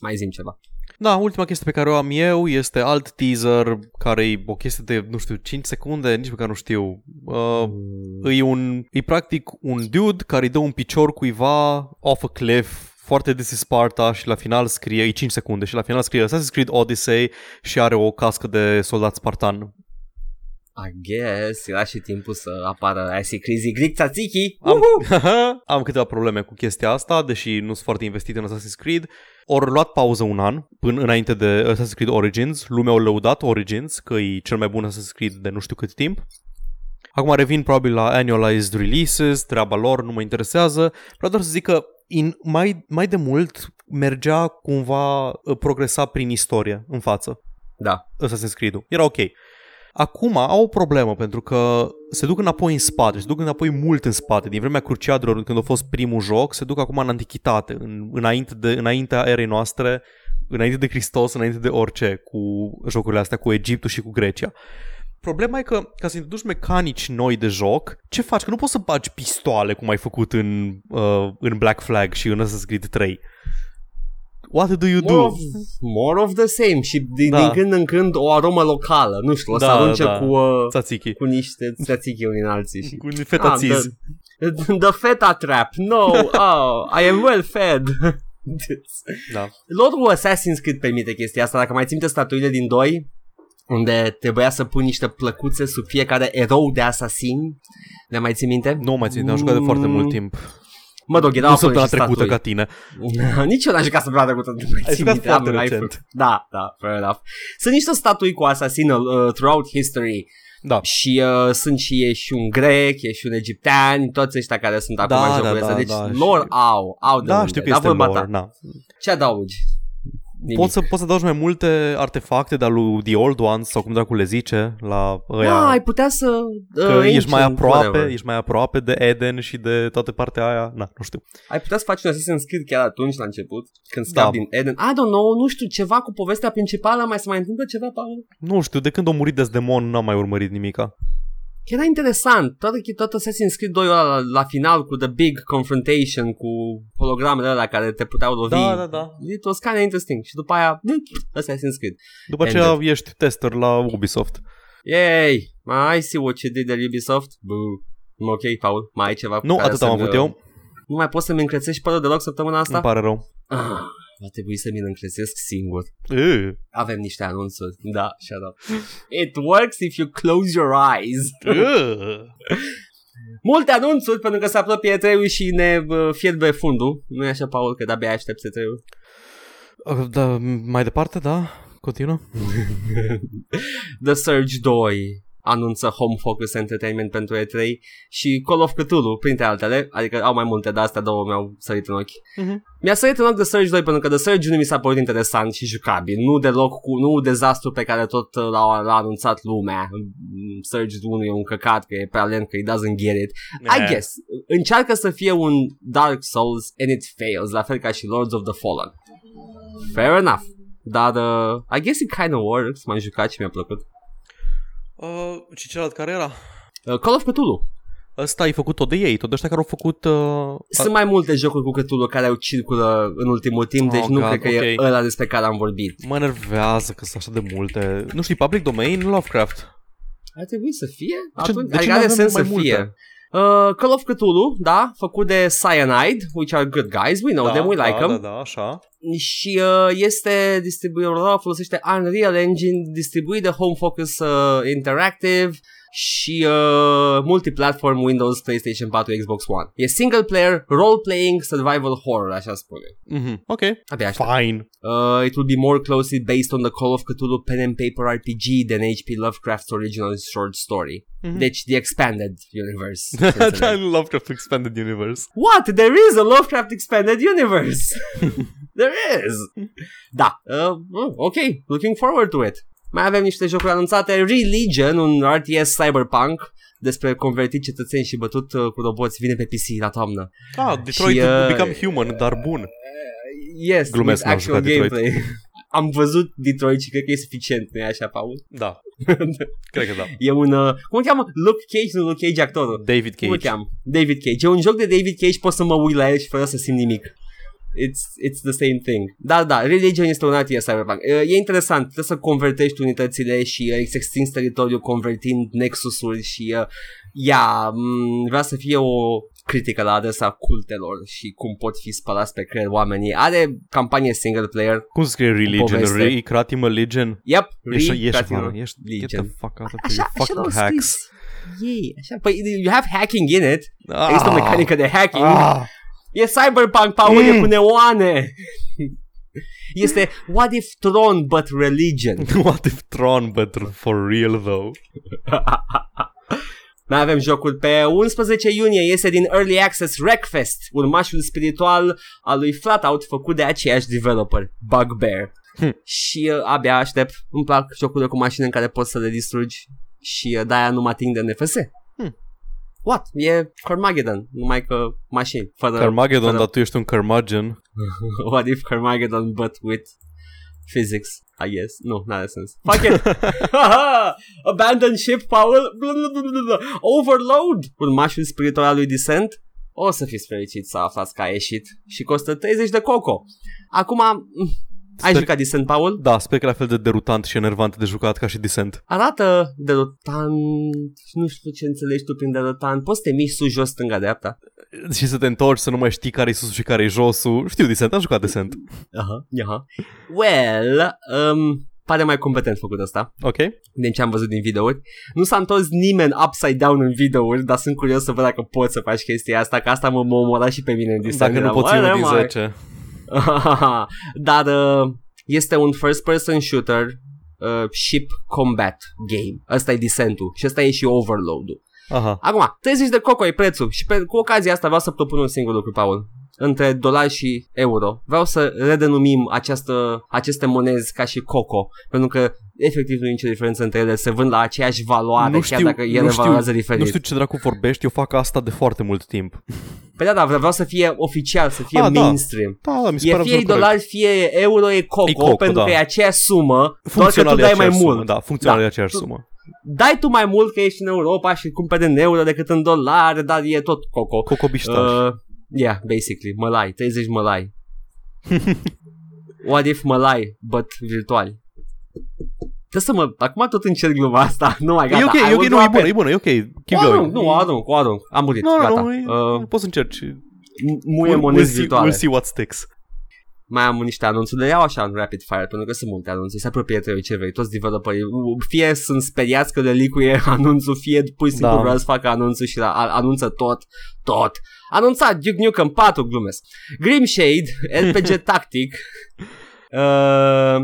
mai zim ceva. Da, ultima chestie pe care o am eu este alt teaser care e o chestie de, nu știu, 5 secunde, nici măcar nu știu. E practic un dude care îi dă un picior cuiva off a cliff foarte This is Sparta și la final scrie, e 5 secunde, și la final scrie Assassin's Creed Odyssey și are o cască de soldat spartan. I guess, era și timpul să apară IC Crazy Greek Tzatziki. Am câteva probleme cu chestia asta, deși nu sunt foarte investit în Assassin's Creed. Ori luat pauză un an, până înainte de Assassin's Creed Origins, lumea a lăudat Origins, că e cel mai bun Assassin's Creed de nu știu cât timp. Acum revin probabil la annualized releases, treaba lor, nu mă interesează, vreau doar să zic că mai de mult mergea cumva, progresa prin istorie în față. Da. Assassin's Creed-ul. Era ok. Acum au o problemă pentru că se duc înapoi în spate, se duc înapoi mult în spate. Din vremea Cruciadelor, când a fost primul joc, se duc acum în antichitate, înaintea erei noastre, înainte de Hristos, înainte de orice, cu jocurile astea, cu Egiptul și cu Grecia. Problema e că, ca să introduci mecanici noi de joc, ce faci? Că nu poți să bagi pistoale, cum ai făcut în Black Flag și în Assassin's Creed 3. What do you do? More of the same. Și din când în când o aromă locală. Nu știu, o să arunce cu niște tzatziki unii în alții. Și... cu feta țiz. The feta trap. No, I am well fed. Da. Lord Assassin's Creed permite chestia asta. Dacă mai ținte statuile din 2... unde trebuia să pun niște plăcuțe sub fiecare erou de asasin. Le mai ții minte? Nu mai ții minte, am jucat de foarte mult timp. Mă rog, erau acolo niște statui. Nu sunt la trecută ca tine. Nici eu n-am jucat săptămâna trecută. Ai jucat foarte recent. Da, fair enough. Sunt niște statui cu asasin throughout history. Da. Și sunt și ești un grec, ești un egiptean, toți ăștia care sunt acum în jocul ăsta. Deci lor au de unde. Știu că este lor, da. Ce adaugi? Poți să adaugi mai multe artefacte de-a lui The Old Ones sau cum dracu le zice la ăia. Da, ai putea să ești mai aproape de Eden și de toată partea aia. Na, nu știu. Ai putea să faci un Assassin's Creed chiar atunci la început, când scapi din Eden. I don't know, nu știu, ceva cu povestea principală, mai se mai întâmplă ceva, Paul? Nu știu, de când a murit Desdemon n-am mai urmărit nimica. Era interesant, toată Assassin's Creed 2 la final cu The Big Confrontation, cu hologramele alea care te puteau lovi. Da. It was kind of interesting. Și după aia, Assassin's Creed. După aceea ești tester la Ubisoft. Yay, I see what you did at Ubisoft. Ok, Paul, mai ai ceva? Nu, atât am avut eu. Nu mai poți să-mi încrețești părul deloc săptămâna asta? Îmi pare rău. Va trebui să mi-l încresesc singur. Avem niște anunțuri. Da, shut up. It works if you close your eyes. Multe anunțuri pentru că se apropie E3-ul și ne fierbe fundul. Nu e așa, Paul, că de-abia aștept E3-ul? Da, mai departe, da. Continuă. The Surge 2 anunță Home Focus Entertainment pentru E3 și Call of Cthulhu, printre altele. Adică au mai multe, dar astea două mi-au sărit în ochi. Mi-a sărit în ochi The Surge 2 pentru că The Surge nu mi s-a părut interesant și jucabil. Nu deloc, nu dezastru pe care tot l-a anunțat lumea. Surge 1 e un căcat, că e prea lent, că it doesn't get it. I guess. Încearcă să fie un Dark Souls and it fails, la fel ca și Lords of the Fallen. Fair enough. Dar I guess it kind of works. M-am jucat și mi-a plăcut. Și celălalt care era? Call of Cthulhu. Ăsta ai făcut tot de ei, tot de ăștia care au făcut... Sunt mai multe jocuri cu Cthulhu care au circulă în ultimul timp, deci nu cred că e ăla despre care am vorbit. Mă enervează că sunt așa de multe. Nu știu, public domain, Lovecraft. Ar trebui să fie? De ce nu avem sens mai să multe? Fie? Call of Cthulhu, da, făcut de Cyanide, which are good guys, we know them, we like them. Da, așa. Și este distribuitor, folosește Unreal Engine, distribuit de Home Focus Interactive și multiplatform Windows, PlayStation 4, Xbox One. E single player, role-playing, survival horror, așa spune. Mm-hmm. Ok, fine. It will be more closely based on the Call of Cthulhu pen and paper RPG than H.P. Lovecraft's original short story. Mm-hmm. Deci the expanded universe. I love the expanded universe. What? There is a Lovecraft expanded universe. There is. Da. Ok, looking forward to it. Mai avem niște jocuri anunțate. Re-Legion, un RTS cyberpunk despre convertit cetățeni și bătut cu roboți, vine pe PC la toamnă. Detroit Become Human, dar bun. Yes, glumesc, with actual gameplay. Am văzut Detroit și cred că e suficient, nu e așa, Paul? Da, cred că da. E un, cum îl cheamă? Luke Cage, nu Luke Cage, actorul. David Cage. Cum îl cheamă? David Cage. E un joc de David Cage, pot să mă uit la el și fără să simt nimic. It's the same thing. Dar da, Religion este un atie cyberpunk. E interesant, trebuie să convertești unitățile și extinzi teritoriul convertind nexusuri și vrea să fie o critică la adresa cultelor și cum pot fi spălați pe creier oamenii. Are campanie single player. Cum scrie Religion? Re-Kratima Legion? Yep, Re-Kratima Legion. Get the fuck out of you fucking hacks. Așa, păi you have hacking in it. Există o mecanică de hacking. E cyberpunk, Paul, e cu neoane. Este What If Tron But Religion. What If Tron But For Real Though. Mai avem jocul pe 11 iunie. Este din Early Access Wreckfest, urmașul spiritual al lui Fallout, făcut de aceiași developer, Bugbear. Și abia aștept. Îmi plac jocurile cu mașini în care poți să le distrugi și de-aia nu mă ating de NFS. What? E Carmageddon, numai că mașini. Carmageddon, dar tu ești un Carmageddon. What if Carmageddon but with physics, I guess. Nu, n-are sens. Fuck it! Abandon ship, Paul! Overload! Urmașul spiritual al lui Descent. O să fiți fericiți să aflați că a ieșit și costă 30 de coco. Acum... Ai jucat Descent, Paul? Da, sper că la fel de derutant și enervant de jucat ca și Descent. Arată derutant, nu știu ce înțelegi tu prin derutant, poți să te miști sus, jos, stânga, dreapta. Și să te întorci, să nu mai știi care e sus și care e josul. Știu Descent, am jucat Descent. Well, pare mai competent făcut ăsta. Ok. Din ce am văzut din videouri. Nu s-a întors nimeni upside down în videouri, dar sunt curios să văd dacă poți să faci chestia asta, că asta mă omora și pe mine în Descent. Dacă nu poți unul din 10. Dar este un first person shooter ship combat game. Ăsta e Descent-ul și ăsta e și Overload-ul. Acum, 30 de coco e prețul. Și cu ocazia asta vreau să propun un singur lucru, Paul. Între dolari și euro vreau să redenumim aceste monezi ca și coco, pentru că efectiv nu e nicio diferență între ele. Se vând la aceeași valoare, chiar dacă ele valorează diferit. Nu știu ce dracu vorbești, eu fac asta de foarte mult timp. Păi da, vreau să fie oficial, să fie mainstream. Da, mi se pare fie dolari, fie euro, e coco, pentru că e aceeași sumă, doar că tu dai mai mult. Da, funcțional e aceeași sumă. Dai tu mai mult că ești în Europa și cumperi în euro decât în dolari, dar e tot coco. Coco biștaș. Yeah, basically, mălai, 30 mălai. What if mălai, but virtuali? Acum tot încerc gluma asta. Nu, mai gata. E ok, nu, e bună, e ok. Keep going. Nu, arunc, am murit, gata. Nu, poți să încerci. Muie monezi virtuale. We'll see what sticks. Mai am niște anunțuri, le iau așa în rapid fire, pentru că sunt multe anunțuri, se apropie trebuie ce vrei, toți developerii, fie sunt speriați că le licuie anunțul, fie pur și simplu vreau să facă anunțul și anunță tot. Anunțat Duke Nukem 4, glumesc. Grim Shade, RPG Tactic.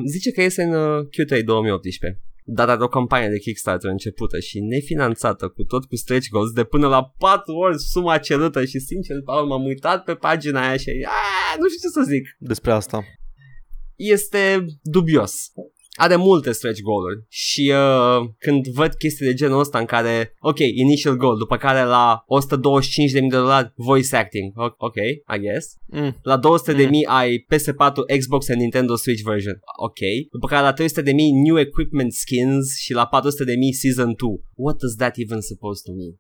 Zice că este în Q3 2018. Dar are o campanie de Kickstarter începută și nefinanțată cu tot cu stretch goals de până la 4 ori suma cerută și sincer m-am uitat pe pagina aia și nu știu ce să zic despre asta. Este dubios. Are multe stretch goal-uri și când văd chestii de genul ăsta în care, ok, initial goal, după care la $125,000 voice acting, ok, I guess. La $200,000 ai PS4, Xbox and Nintendo Switch version, ok. După care la $300,000 new equipment skins și la $400,000 season 2. What does that even supposed to mean?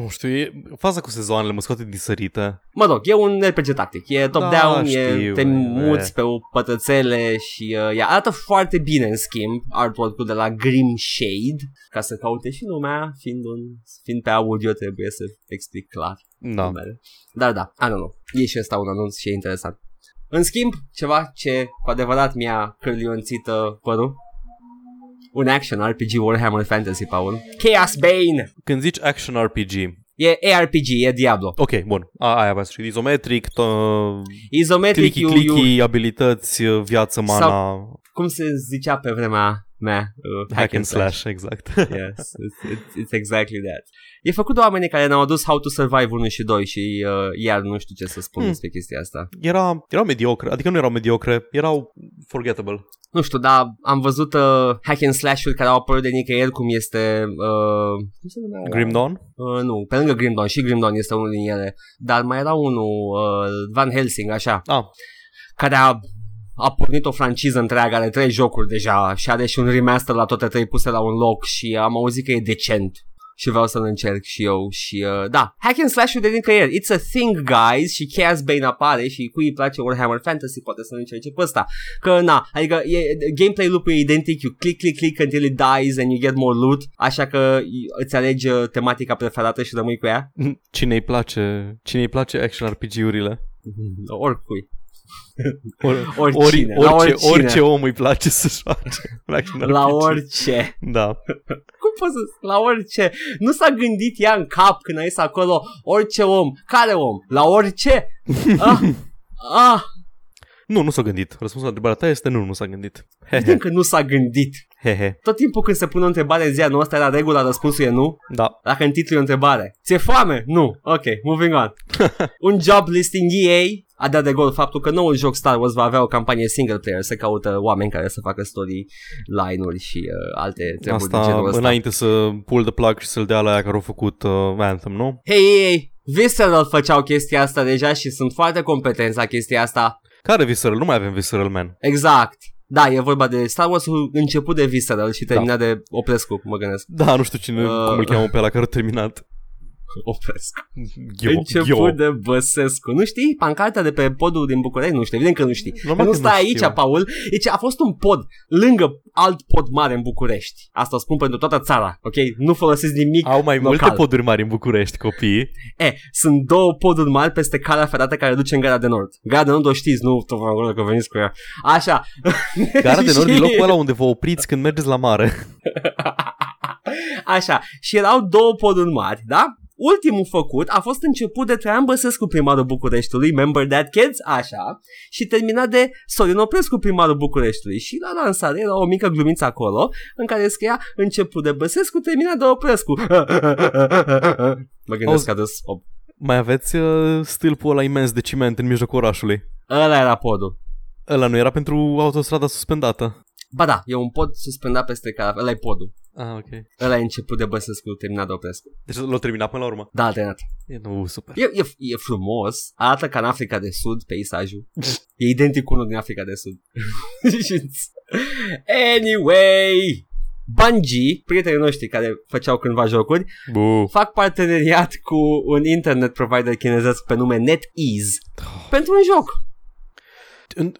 Nu știu, e faza cu sezoanele, mă scoate din sărită. Mă rog, e un RPG tactic, e top-down, te muți pe o pătățele și ea arată foarte bine. Schimb artwork-ul de la Grim Shade, ca să caute și lumea, fiind pe audio trebuie să explic clar. Da. Dar da, I don't know. E și ăsta un anunț și e interesant. În schimb, ceva ce cu adevărat mi-a cârlionțit părul, un action RPG Warhammer Fantasy, Paul. Chaos Bane! Când zici action RPG... E ARPG, e Diablo. Ok, bun. Aia v-ați știut. Izometric, clicky, abilități, viață, mana... Sau, cum se zicea pe vremea mea? Hack and slash, exact. Yes, it's exactly that. E făcut de oamenii care ne-au adus How to Survive 1 și 2 și iar nu știu ce să spun despre chestia asta. Erau mediocre, adică nu erau mediocre, erau forgettable. Nu știu, dar am văzut hack and slash-uri care au apărut de nicăieri, cum este... cum se numea? Grim Dawn? Nu, pe lângă Grim Dawn, și Grim Dawn este unul din ele. Dar mai era unul, Van Helsing, așa, care a pornit o franciză întreagă, are 3 jocuri deja și are și un remaster la toate 3 puse la un loc și am auzit că e decent. Și vreau să-l încerc și eu și da, hack and slash-ul de nicăieri, it's a thing, guys, și Chaos Bane apare și cui îi place Warhammer Fantasy poate să-l încerce pe ăsta. Că na, adică gameplay loop-ul e identic, you click, click, click until it dies and you get more loot, așa că îți alegi tematica preferată și rămâi cu ea. Cine îi place action RPG-urile? Oricui. Orice om îi place să-și face la orice. Da. Cum poți să... La orice. Nu s-a gândit ea în cap când a ieșit acolo orice om. Care om? La orice. Nu s-a gândit. Răspunsul la întrebarea ta este nu s-a gândit. Știm că nu s-a gândit. Tot timpul când se pune o întrebare în ziua noastră, era regula, răspunsul e nu. Da. Dacă în titlu e o întrebare. Ți-e foame? Nu. Ok, moving on. Un job listing EA a dat de gol faptul că noul joc Star Wars va avea o campanie single player. Se caută oameni care să facă story line-uri și alte treburi de genul ăsta. Înainte să pull the plug și să-l dea la aia care au făcut Anthem, nu? Hey. Visceral făceau chestia asta deja și sunt foarte competenți la chestia asta. Care Visceral? Nu mai avem Visceral, man. Exact. Da, e vorba de Star Wars-ul început de Visceral și terminat de Oprescu, mă gândesc. Da, nu știu cine, cum îl cheamă pe ăla care a terminat. Oprescu. Început de Băsescu. Nu știi? Pancarta de pe podul din București? Nu știu, evident că nu știi. Nu stai aici, Paul. Deci a fost un pod lângă alt pod mare în București. Asta o spun pentru toată țara, ok? Nu folosesc nimic local. Au mai multe poduri mari în București, copii. Sunt 2 poduri mari peste calea ferată care duce în Gara de Nord. Gara de Nord o știți, nu tot vreau că veniți cu ea. Așa. Gara de Nord e locul ăla unde vă opriți când mergeți la mare. Așa. Și erau 2 poduri mari, da? Ultimul făcut a fost început de Traian Băsescu, primarul Bucureștiului, member that kids, așa, și terminat de Sorin Oprescu, primarul Bucureștiului. Și la lansare era o mică glumiță acolo în care scria început de Băsescu, terminat de Oprescu. Mă gândesc că adus... Mai aveți stâlpul ăla imens de ciment în mijlocul orașului? Ăla era podul. Ăla nu era pentru autostrada suspendată? Ba da, e un pod suspendat peste care... Ăla e podul. Ah, ok. Ăla e început de Băsescu, terminat de Oprescu. Deci l-a terminat până la urmă? Da, a terminat. Super. E frumos. Arată ca în Africa de Sud, peisajul. E identic cu unul din Africa de Sud. Anyway... Bungie, prietenii noștri care făceau cândva jocuri, fac parteneriat cu un internet provider chinezesc pe nume NetEase pentru un joc.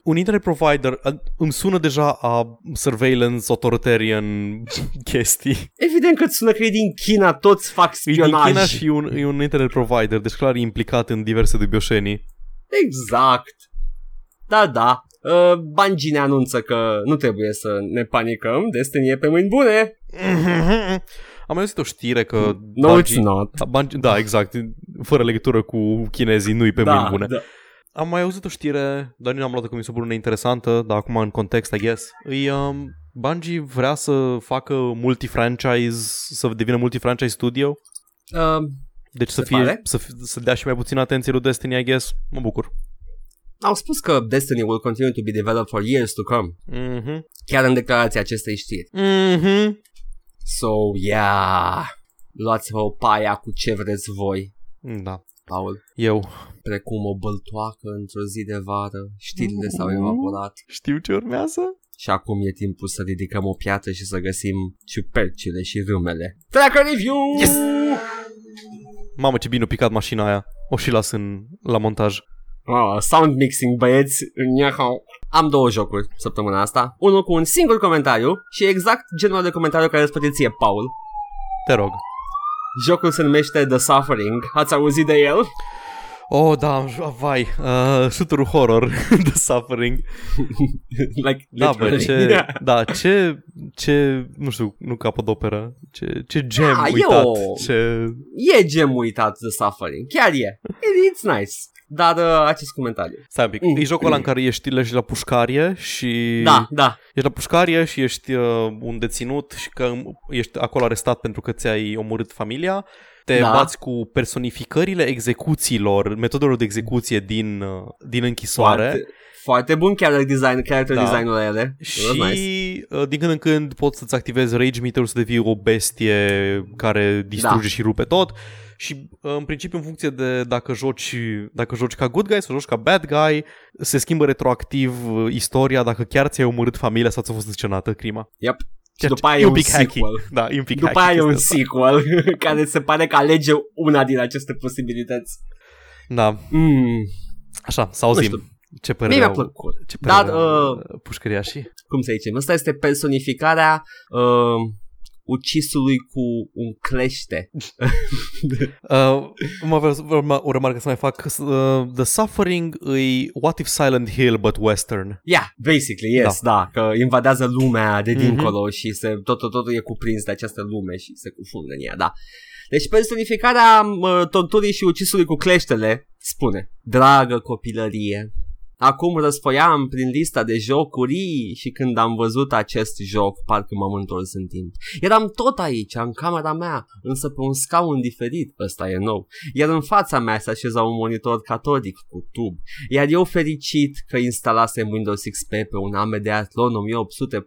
Un internet provider îmi sună deja a surveillance, authoritarian chestii. Evident că îți sună că e din China, toți fac spionaj. E din China și e un internet provider, deci clar e implicat în diverse dubioșenii. Exact. Da. Bungie ne anunță că nu trebuie să ne panicăm, Destiny e pe mâini bune. Am mai auzit o știre că Bungie, da, exact, fără legătură cu chinezii, nu-i pe mâini bune. Da. Am mai auzit o știre, dar nu am luat-o că mi se pare interesantă, dar acum în context, I guess. Bungie vrea să facă multi-franchise, să devină multi-franchise studio. Deci să dea și mai puțin atenție lui Destiny, I guess. Mă bucur. Au spus că Destiny will continue to be developed for years to come. Mm-hmm. Chiar în declarația acestei știri. Mm-hmm. So, yeah. Luați-vă paia cu ce vreți voi. Da. Paul. Eu. Precum o băltoacă într-o zi de vară, știrile s-au evaporat. Știu ce urmează. Și acum e timpul să ridicăm o piatră și să găsim ciupercile și râmele. Tracker review! Yes! Mamă, ce bine a picat mașina aia. O și las la montaj. Oh, sound mixing, băieți. Am două jocuri săptămâna asta. Unul cu un singur comentariu și exact genul de comentariu care îți place ție, Paul. Te rog. Jocul se numește The Suffering. Ați auzit de el? Oh, da, vai, shooter horror, The Suffering. Like, da, bă, ce, da, ce, nu știu, nu capodoperă, ce gem uitat. E gem uitat, The Suffering, chiar e. It's nice. Dar acest comentariu. Stai un pic, e jocul ăla în care ești lești la pușcarie și... Da. Ești la pușcarie și ești un deținut și că ești acolo arestat pentru că ți-ai omorât familia. Te bați cu personificările execuțiilor, metodelor de execuție din închisoare. Foarte bun character design-ul la ele. Și nice. Din când în când poți să-ți activezi rage meter-ul, să devii o bestie care distruge și rupe tot. Și în principiu, în funcție de dacă joci ca good guy sau joci ca bad guy, se schimbă retroactiv istoria dacă chiar ți-ai omorât familia sau ți-a fost înscenată crima. Yep. Și după aia e un sequel. Da, după aia e un sequel care se pare că alege una din aceste posibilități. Da. Așa, să auzim ce părere pușcăria și... Cum să zicem? Asta este personificarea... ucisului cu un clește. O remarcă să mai fac. The Suffering e What If Silent Hill but Western. Yeah, basically, yes, da. Că invadează lumea de dincolo și totul e cuprins de această lume și se cufundă în ea, da. Deci personificarea torturii și ucisului cu cleștele spune: dragă copilărie, acum răsfoiam prin lista de jocuri și când am văzut acest joc, parcă m-am întors în timp. Eram tot aici, în camera mea, însă pe un scaun diferit, ăsta e nou. Iar în fața mea se așeza un monitor catodic cu tub. Iar eu fericit că instalasem Windows XP pe un AMD Athlon 1800+,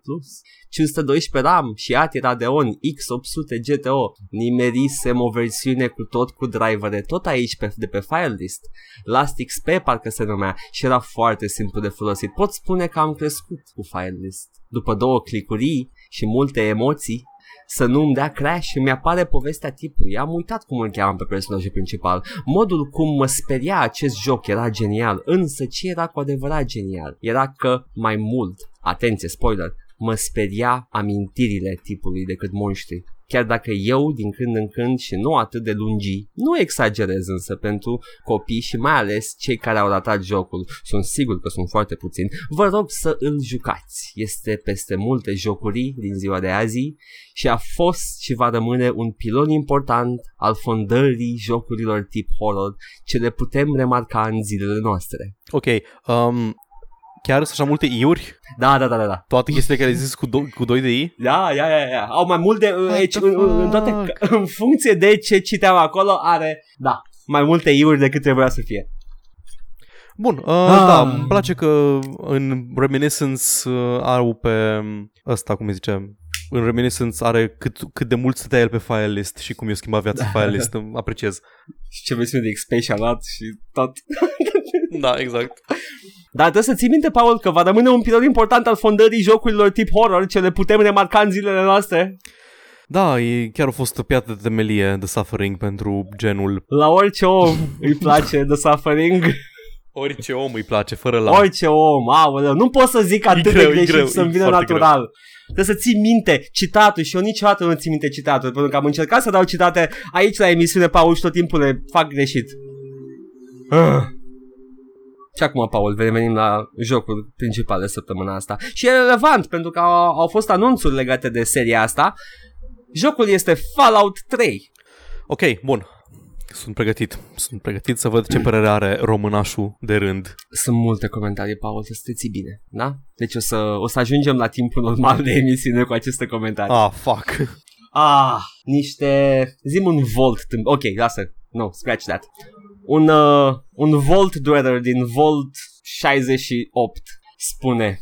512 RAM și Atira Deon X800 GTO. Nimerisem o versiune cu tot cu drivere, tot aici de pe Firelist. Last XP parcă se numea și era foarte simplu de folosit. Pot spune că am crescut cu Firelist. După 2 clicuri și multe emoții, să nu-mi dea crash, îmi apare povestea tipului. Am uitat cum îl cheamam pe personajul principal. Modul cum mă speria acest joc era genial, însă ce era cu adevărat genial era că mai mult, atenție, spoiler, mă speria amintirile tipului decât monștrii. Chiar dacă eu, din când în când și nu atât de lungi, nu exagerez, însă pentru copii și mai ales cei care au ratat jocul, sunt sigur că sunt foarte puțini, vă rog să îl jucați. Este peste multe jocuri din ziua de azi și a fost și va rămâne un pilon important al fondării jocurilor tip horror, ce le putem remarca în zilele noastre. Ok, chiar sunt așa multe i-uri? Da. Toate chestiile care există cu 2 de i? Da. Au mai mult de... în funcție de ce citeam acolo, are... Da, mai multe i-uri decât trebuia să fie. Bun, da, îmi place că în Reminiscence au pe... Asta, cum îi zicem... În Reminiscence are cât de mult stătea el pe file list și cum i-o schimba viața file list, apreciez. Și ce versiune de XP și-a luat și tot. Da, exact. Dar trebuie să ții minte, Paul, că va rămâne un pilon important al fondării jocurilor tip horror, ce le putem remarca în zilele noastre. Da, chiar a fost o piatră de temelie, The Suffering, pentru genul. La orice om îi place The Suffering. Orice om îi place, fără la. Orice om, aoleu, nu pot să zic atât de greșit să-mi vină natural. Greu. Trebuie să ții minte citatul și eu niciodată nu țin minte citatul, pentru că am încercat să dau citate aici la emisiune, Paul, și tot timpul le fac greșit. Și acum, Paul, revenim la jocul principal de săptămâna asta. Și e relevant, pentru că au fost anunțuri legate de seria asta. Jocul este Fallout 3. Ok, bun. Sunt pregătit să văd ce părere are românașul de rând. Sunt multe comentarii, Paul, să te ții bine, da? Deci o să ajungem la timpul normal de emisiune cu aceste comentarii. Ah, fuck. Ah, niște... Zim un Vault. Ok, lasă. No, scratch that. Un Vault Dweller din Vault 68 spune.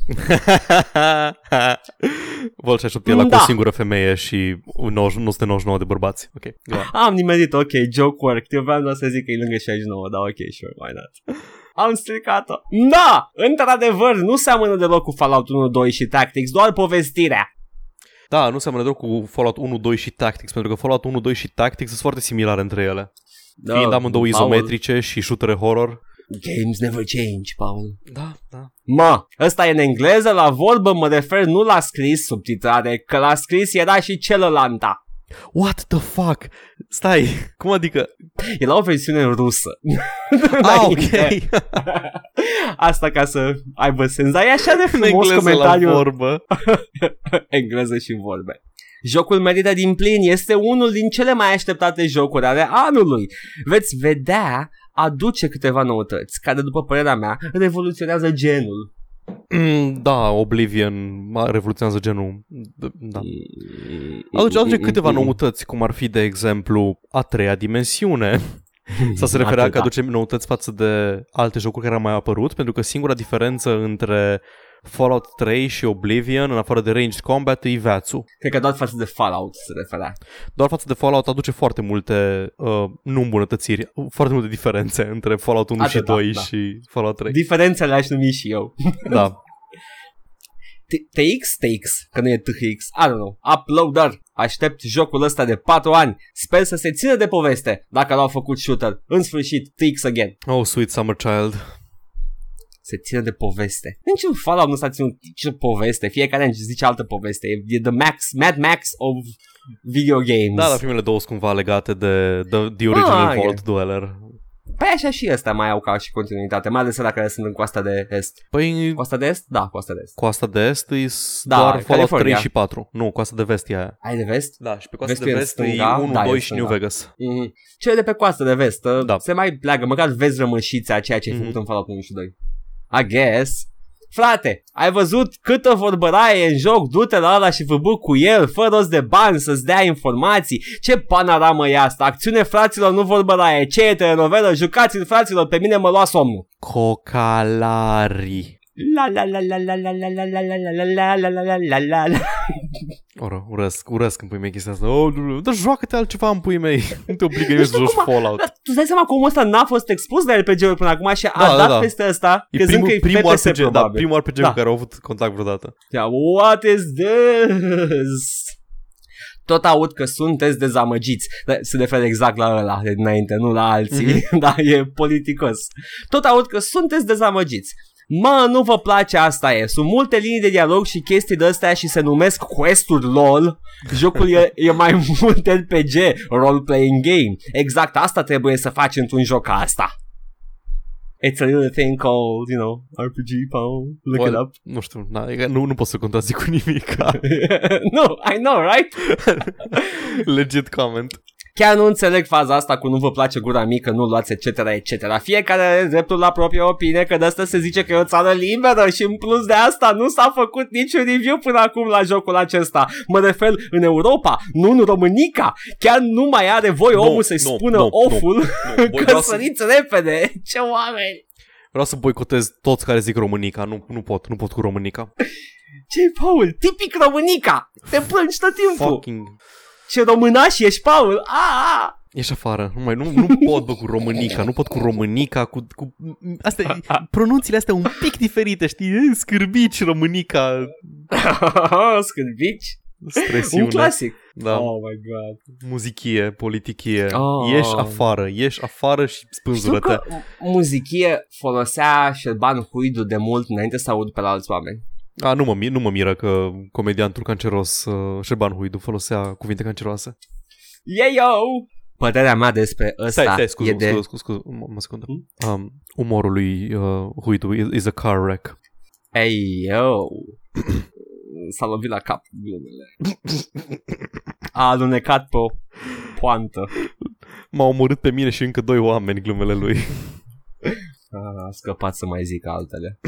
Vault 68 e la cu o singură femeie și 999 de bărbați. Okay, am nimerit, ok, joke worked. Eu vreau să zic că e lângă 69, dar ok, sure, why not? Am stricat-o. Da, într-adevăr, nu seamănă deloc cu Fallout 1, 2 și Tactics, doar povestirea. Da, nu seamănă deloc cu Fallout 1, 2 și Tactics, pentru că Fallout 1, 2 și Tactics sunt foarte similare între ele. Da, fiind amândouă izometrice și shootere horror. Games never change, Paul. Da, da. Mă, ăsta e în engleză, la vorbă mă refer, nu la scris subtitrare, că la scris era și celălalta. What the fuck? Stai, cum adică? Era o versiune rusă. Ah, ok. Asta ca să aibă sens. Dar e așa de frumos engleză comentariul. Engleză la vorbă. Engleză și vorbe. Jocul merită din plin, este unul din cele mai așteptate jocuri ale anului. Veți vedea, aduce câteva noutăți care, după părerea mea, revoluționează genul. Da, Oblivion revoluționează genul. Da. Aduce câteva noutăți, cum ar fi, de exemplu, a treia dimensiune. Să se referea că aduce noutăți față de alte jocuri care au mai apărut, pentru că singura diferență între Fallout 3 și Oblivion, în afară de ranged combat, e veațul. Cred că doar față de Fallout se referea. Doar față de Fallout aduce foarte multe nu îmbunătățiri, foarte multe diferențe între Fallout 1 și 2 și Fallout 3. Diferențele aș numi și eu. Da. TX, că nu e TX, I don't know, uploader. Aștept jocul ăsta de 4 ani. Sper să se țină de poveste, dacă l-au făcut shooter. În sfârșit, TX again. Oh, sweet summer child. Se ține de poveste. Niciun Fallout nu s-a ținut nicio poveste. Fiecare an zice altă poveste. E the Mad Max of video games. Da, la primele două sunt cumva legate de original Vault Dweller. Păi așa și ăsta mai au ca și continuitate, mai ales la care sunt în coasta de est. Păi... Coasta de est? Da, coasta de est. Coasta de est e doar Fallout 3 și 4. Nu, coasta de vest e aia. Ai de vest? Da, și pe coasta de vest e 1, 2 și New Vegas. Cele de pe coasta de vest se mai pleagă. Măcar vezi rămâșița ceea ce ai făcut în Fallout 1 și 2. I guess. Frate, ai văzut câtă vorbăraie e în joc? Du-te la ăla și vâbu cu el, fă rost de bani să-ți dea informații. Ce panoramă e asta? Acțiune, fraților, nu vorbăraie. Ce e telenovelă? Jucați-l, fraților, pe mine mă lua somnul. Cocalari. La la la la la la la la la la la la la la. Oră, urăsc în pui mei chestia asta. Dar joacă-te altceva în pui mei. Nu te obligă eu să joci Fallout. Tu dai seama că omul ăsta n-a fost expus de RPG-uri până acum și a dat peste ăsta crezând că e PPS probabil. Da, primul RPG cu care au avut contact vreodată. What is this? Tot aud că sunteți dezamăgiți. Se referă exact la ăla de dinainte, nu la alții. Dar e politicos. Tot aud că sunteți dezamăgiți. Mă, nu vă place, asta e. Sunt multe linii de dialog și chestii de astea și se numesc quest-uri LOL. Jocul e mai mult RPG, role-playing game. Exact asta trebuie să faci într-un joc ca asta. It's a little thing called, you know, RPG, Paul, look it up. Nu știu, nu pot să contrazic cu nimic. No, I know, right? Legit comment. Chiar nu înțeleg faza asta cu nu vă place gura mică, nu luați etc. etc. Fiecare are dreptul la propria opinie, că de asta se zice că e o țară liberă și în plus de asta nu s-a făcut niciun review până acum la jocul acesta. Mă refer în Europa, nu în Românica. Chiar nu mai are voie omul să-i spună oful că săriți repede. Ce oameni! Vreau să boicotez toți care zic Românica, nu pot cu Românica. Ce-i, Paul? Tipic Românica! Te plângi tot timpul! Fucking... Ce românaș ești, Paul? Aaaa! Ești afară. Nu pot, bă, cu Românica. Nu pot cu Românica. Cu... Astea, pronunțiile astea un pic diferite, știi? Scârbici, Românica. Scârbici? Stresiune. Un clasic. Da. Oh my god. Muzichie, politichie. Oh. Ieși afară și spânzură-te. Știu că muzichie folosea Șerban Huidu de mult înainte să aud pe la alți oameni. A, nu mă miră că comediantul canceros Șerban Huidu folosea cuvinte canceroase. Yo! Părerea mea despre ăsta stai, e de... Scuze, umorul lui Huidu is a car wreck. Ei, yo! S-a lovit la cap glumele. A alunecat pe poantă. m-a omorât pe mine și încă doi oameni, glumele lui. A scăpat să mai zic altele.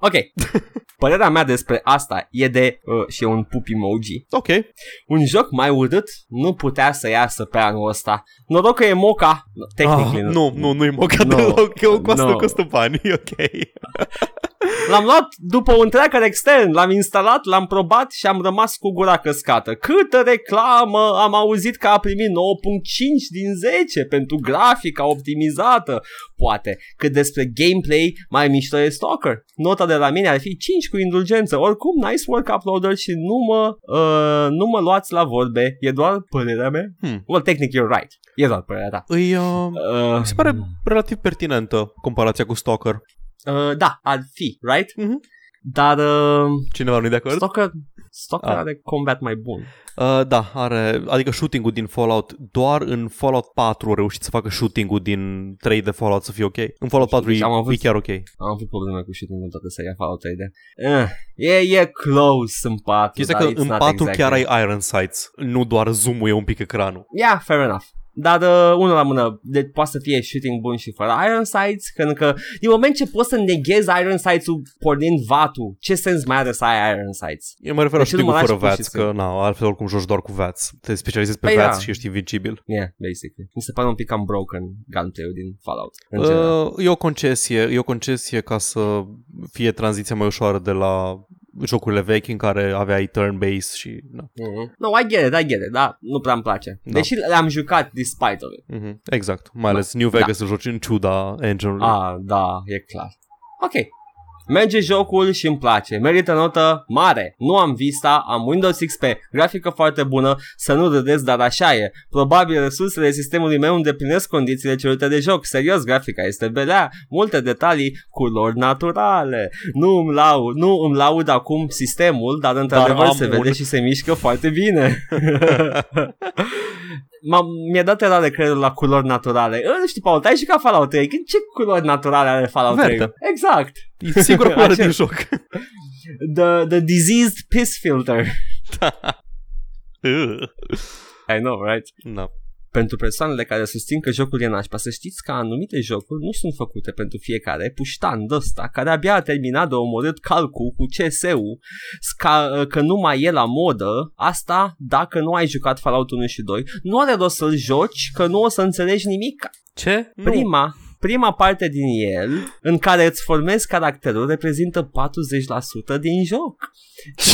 Ok. Părerea mea despre asta e de... și e un pup emoji. Ok. Un joc mai urât nu putea să iasă pe anul ăsta. Noroc că e moca. Tehnically, nu e moca deloc. E o coastă, costă bani. Ok. L-am luat după un tracker extern, l-am instalat, l-am probat și am rămas cu gura căscată. Câtă reclamă am auzit că a primit 9.5 din 10 pentru grafica optimizată. Poate că despre gameplay mai mișto e Stalker. Nota de la mine ar fi 5 cu indulgență. Oricum, nice work, uploader, și nu mă luați la vorbe. E doar părerea mea. Well, technic, you're right. E doar părerea ta. Se pare relativ pertinentă comparația cu Stalker. Da, ar fi, right? Mm-hmm. Dar... cineva nu-i de acord? Stalker are combat mai bun. Da, are... Adică shooting-ul din Fallout, doar în Fallout 4 reușit să facă shooting-ul din 3 de Fallout să fie ok. În Fallout 4 e chiar ok. Am avut probleme cu shooting-ul în toată seria Fallout 3D. E close în 4, dar că în 4 exactly. Chiar ai iron sights, nu doar zoom-ul e un pic ecranul. Yeah, fair enough. Dar unul la mână, deci poate să fie shooting bun și fără iron sights, pentru că din moment ce poți să neghezi iron sights-ul pornind VAT-ul, ce sens mai are să ai iron sights? Eu mă refer la shooting-ul fără VATS, că na, altfel oricum joci doar cu VATS, te specializezi pe VATS și ești invincibil. Yeah, basically. Mi se pare un pic cam broken gunplay-ul din Fallout. E o concesie ca să fie tranziția mai ușoară de la... jocurile vechi în care aveai turn-based și... No, I get it, da, nu prea îmi place. Da. Deși le-am jucat despite of it. Mm-hmm. Exact, mai ales New Vegas îl joci în ciuda engine-ului. Ah, da, e clar. Ok. Merge jocul și îmi place. Merită notă mare. Nu am Vista, am Windows XP, grafică foarte bună, să nu râdeți, dar așa e. Probabil resursele sistemului meu îndeplinesc condițiile cerute de joc. Serios, grafica este belea. Multe detalii, culori naturale. Nu îmi laud acum sistemul, dar într-adevăr se vede și se mișcă foarte bine. Mi-a dat erare creierul la culori naturale. Nu știu, Paul, ai jucat Fallout 3. Ce culori naturale are Fallout 3? Verde. Exact. E singura culoare din joc. The diseased piss filter. I know, right? No. Pentru persoanele care susțin că jocul e nașpa, să știți că anumite jocuri nu sunt făcute pentru fiecare puștan d-ăsta care abia a terminat de omorât calcul cu CS-ul, că nu mai e la modă. Asta dacă nu ai jucat Fallout 1 și 2, nu are rost să-l joci, că nu o să înțelegi nimic. Ce? Prima parte din el, în care îți formezi caracterul, reprezintă 40% din joc. Și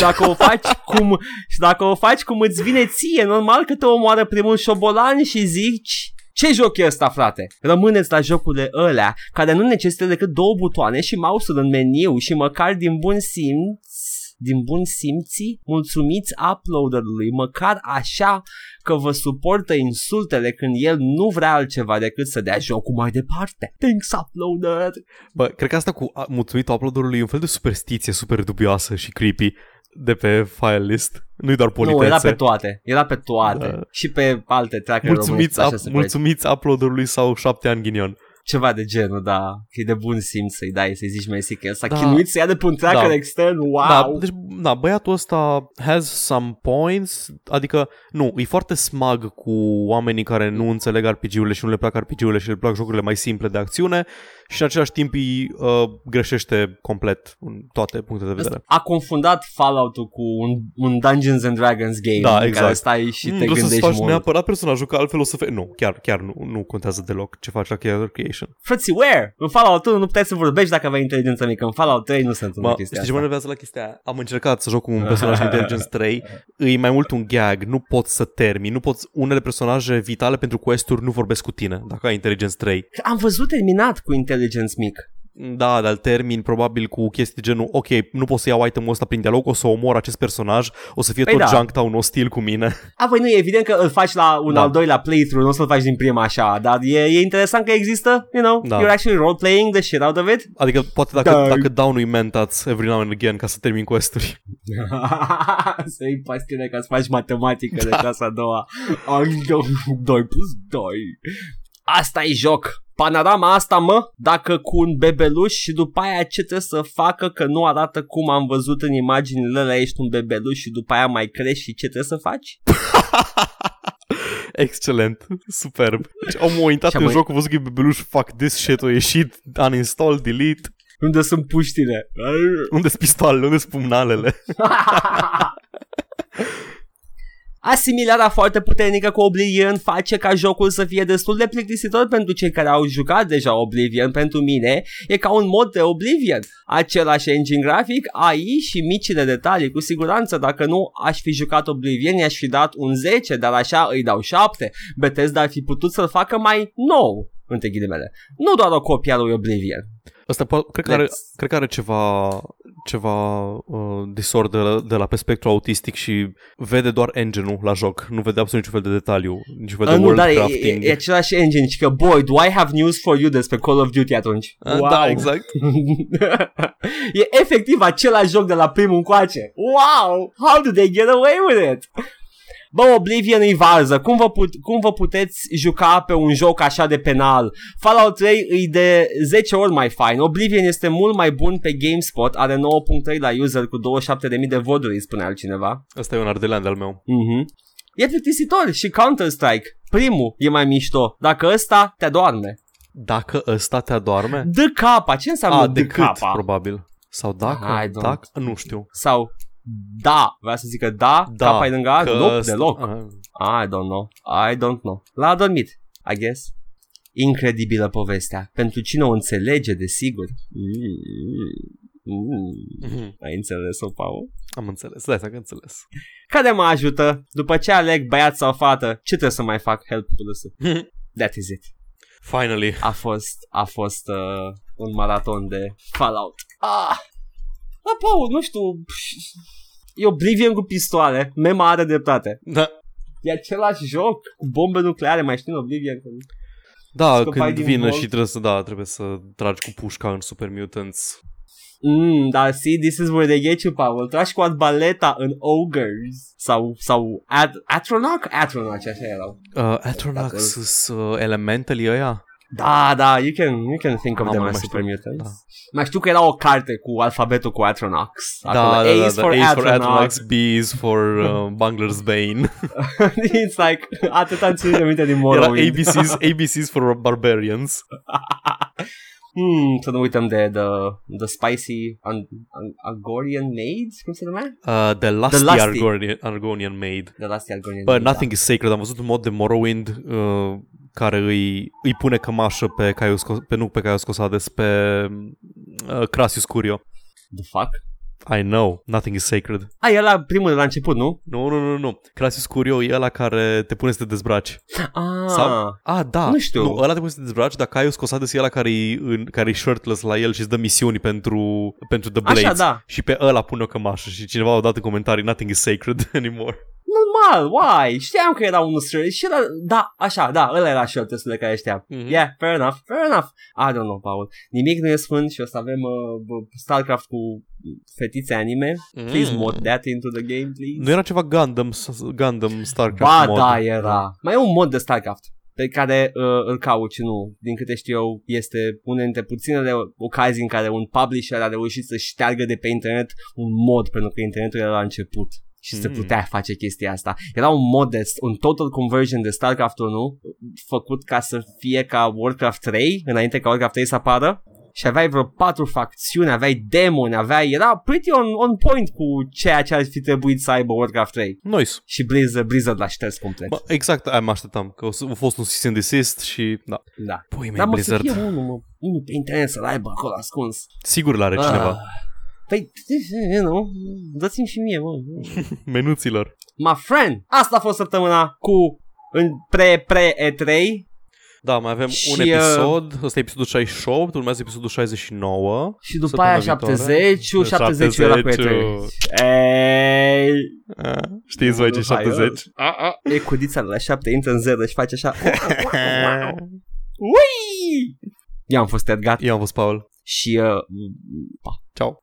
dacă o faci cum îți vine ție, normal că te omoară primul șobolan și zici... Ce joc e ăsta, frate? Rămâneți la jocurile ălea care nu necesită decât două butoane și mouse-ul în meniu și măcar din bun simți, mulțumiți uploaderului, măcar așa că vă suportă insultele când el nu vrea altceva decât să dea jocul mai departe. Thanks, uploader! Bă, cred că asta cu mulțumit uploaderului e un fel de superstiție super dubioasă și creepy de pe file list. Nu-i doar politețe. Nu, era pe toate. Da. Și pe alte trackere românești. Mulțumiți uploaderului sau 7 ani ghinion. Ceva de genul, da. E de bun simț să-i dai, să-i zici mersi că el s-a chinuit să ia de pe un tracker extern, wow! Da, deci, băiatul ăsta has some points, adică, nu, e foarte smag cu oamenii care nu înțeleg RPG-urile și nu le plac RPG-urile și le plac jocurile mai simple de acțiune și în același timp îi greșește complet în toate punctele de vedere. A confundat Fallout-ul cu un Dungeons and Dragons game, da, exact. Care stai și te gândești mult. Trebuie să faci neapărat personajul, că altfel o să... Nu, chiar nu contează deloc ce faci la character creation. Frățiuer, în Fallout 1 nu puteai să vorbești dacă aveai inteligență mică. În Fallout 3 nu se întâmplă chestia asta. Știi ce mă nervează la chestia aia? Am încercat să joc cu un personaj în Intelligence 3. E mai mult un gag, nu poți să termini. Unele personaje vitale pentru quest-uri nu vorbesc cu tine dacă ai Intelligence 3. Am văzut terminat cu Intelligence mic. Da, dar termin probabil cu chestii genul ok, nu pot să iau itemul ăsta prin dialog, o să omor acest personaj, o să fie Junk Town ostil cu mine. A, păi nu, e evident că îl faci la un al doilea playthrough, nu o să-l faci din prima așa, dar e interesant că există, you know, you're actually role-playing the shit out of it. Adică poate dacă down-ui mentați every now and again ca să termin quest-uri. Să iei pastile ca să faci matematică de clasa a doua. 2 + 2. Asta e joc. Panorama asta, mă, dacă cu un bebeluș și după aia ce trebuie să facă, că nu arată cum am văzut în imaginile alea, ești un bebeluș și după aia mai crești și ce trebuie să faci? Excelent, superb. Deci omul a uitat în joc, a văzut că e bebeluș, fuck this shit, a ieșit, uninstall, delete. Unde sunt puștile? Unde-s pistoalele? Unde-s pumnalele? Asimilarea foarte puternică cu Oblivion face ca jocul să fie destul de plictisitor pentru cei care au jucat deja Oblivion. Pentru mine e ca un mod de Oblivion. Același engine grafic, AI și micile detalii. Cu siguranță dacă nu aș fi jucat Oblivion i-aș fi dat un 10, dar așa îi dau 7. Bethesda ar fi putut să-l facă mai nou, între ghilimele. Nu doar o copie a lui Oblivion. Asta cred că are ceva disorder de la pe spectru autistic și vede doar engine-ul la joc. Nu vede absolut niciun fel de detaliu, niciun fel de world crafting. E același engine, și că boy, do I have news for you despre Call of Duty atunci. Wow. Da, exact. E efectiv același joc de la primul încoace. Wow, how do they get away with it? Bă, Oblivion îi varză, cum vă puteți juca pe un joc așa de penal? Fallout 3 îi de 10 ori mai fain, Oblivion este mult mai bun pe GameSpot, are 9.3 la user cu 27.000 de voturi, spune altcineva. Asta e un ardelean de-al meu. Mhm. E plictisitor și Counter-Strike, primul e mai mișto, dacă ăsta te adoarme. Dacă ăsta te adoarme? De capa, ce înseamnă de capa? Probabil. Sau dacă, nu știu. Sau... Da, vreau să zic că da, capa e lângă azi, nope, deloc. I don't know. L-a adormit, I guess. Incredibilă povestea. Pentru cine o înțelege, desigur. Ai înțeles-o, Paul? Am înțeles, da, că înțeles. Care mă ajută? După ce aleg băiat sau fată, ce trebuie să mai fac? Help-ul ăsta. That is it. Finally. A fost un maraton de Fallout. Ah! Da, Paul, nu știu, e Oblivion cu pistoale, mema are dreptate. Da. E același joc cu bombe nucleare, mai știi în Oblivion? Da, când vină și trebuie să tragi cu pușca în Super Mutants. Da, see, this is where they get you, Paul. Tragi cu arbaleta în Ogres sau Atronach? Atronach, așa erau. Atronach sunt elementele ăia? Da, you can think of them as Super Mutants. Da. Mai știu că era o carte cu alfabetul cu Atronax. A is for Atronax, B is for Bungler's Bane. It's like atâta ține minte din Morrowind. Era ABCs for Barbarians. Să nu uităm de The Spicy Argonian Maid, cum se numește? The Lusty Argonian Maid. But nothing is sacred. Am văzut un mod de Morrowind care îi pune cămașă pe Caius, pe Caius Cosades, pe Crassus Curio. The fuck? I know, nothing is sacred. E ăla primul de la început, nu? Nu. Crassus Curio e ăla care te pune să te dezbraci. Da. Nu știu. Nu, ăla te pune să te dezbraci, dar Caius Cosades e ăla care e shirtless la el și îți dă misiuni pentru The Blades. Așa, da. Și pe ăla pune o cămașă și cineva a dat în comentarii nothing is sacred anymore. Normal, why? Știam că era unul străzi și era... Da, așa, da, ăla era și testul de care știam. Mm-hmm. Yeah, fair enough. I don't know, Paul. Nimic nu e sfânt și o să avem StarCraft cu fetițe anime. Please mod that into the game, please. Nu era ceva Gundam StarCraft mod? Ba, da, era. Mai e un mod de StarCraft pe care îl cauci, nu. Din câte știu eu, este una dintre puținele ocazii în care un publisher a reușit să șteargă de pe internet un mod, pentru că internetul era la început. Și se putea face chestia asta. Era un mod un total conversion de StarCraft 1 făcut ca să fie ca Warcraft 3, înainte ca Warcraft 3 să apară. Și aveai vreo 4 facțiuni, aveai demoni, era pretty on point cu ceea ce ar fi trebuit să aibă Warcraft 3. Nice. Și Blizzard l-a șters complet. Bă, exact, mă așteptam că a fost un cease and desist și da. Pui mei, Blizzard. Dar mă să fie unul pe internet să-l aibă acolo ascuns. Sigur l-are cineva. Păi, nu, dați-mi și mie, mă. Menuților. My friend, asta a fost săptămâna cu pre-E3. Da, mai avem un episod, ăsta e episodul 68, urmează episodul 69. Și după aia 70 era cu E3. Știți voi ce 70? E cudița la 7, intră în 0 și face așa. Ui! Eu am fost Edgar. Eu am fost Paul. Și pa. Ciao.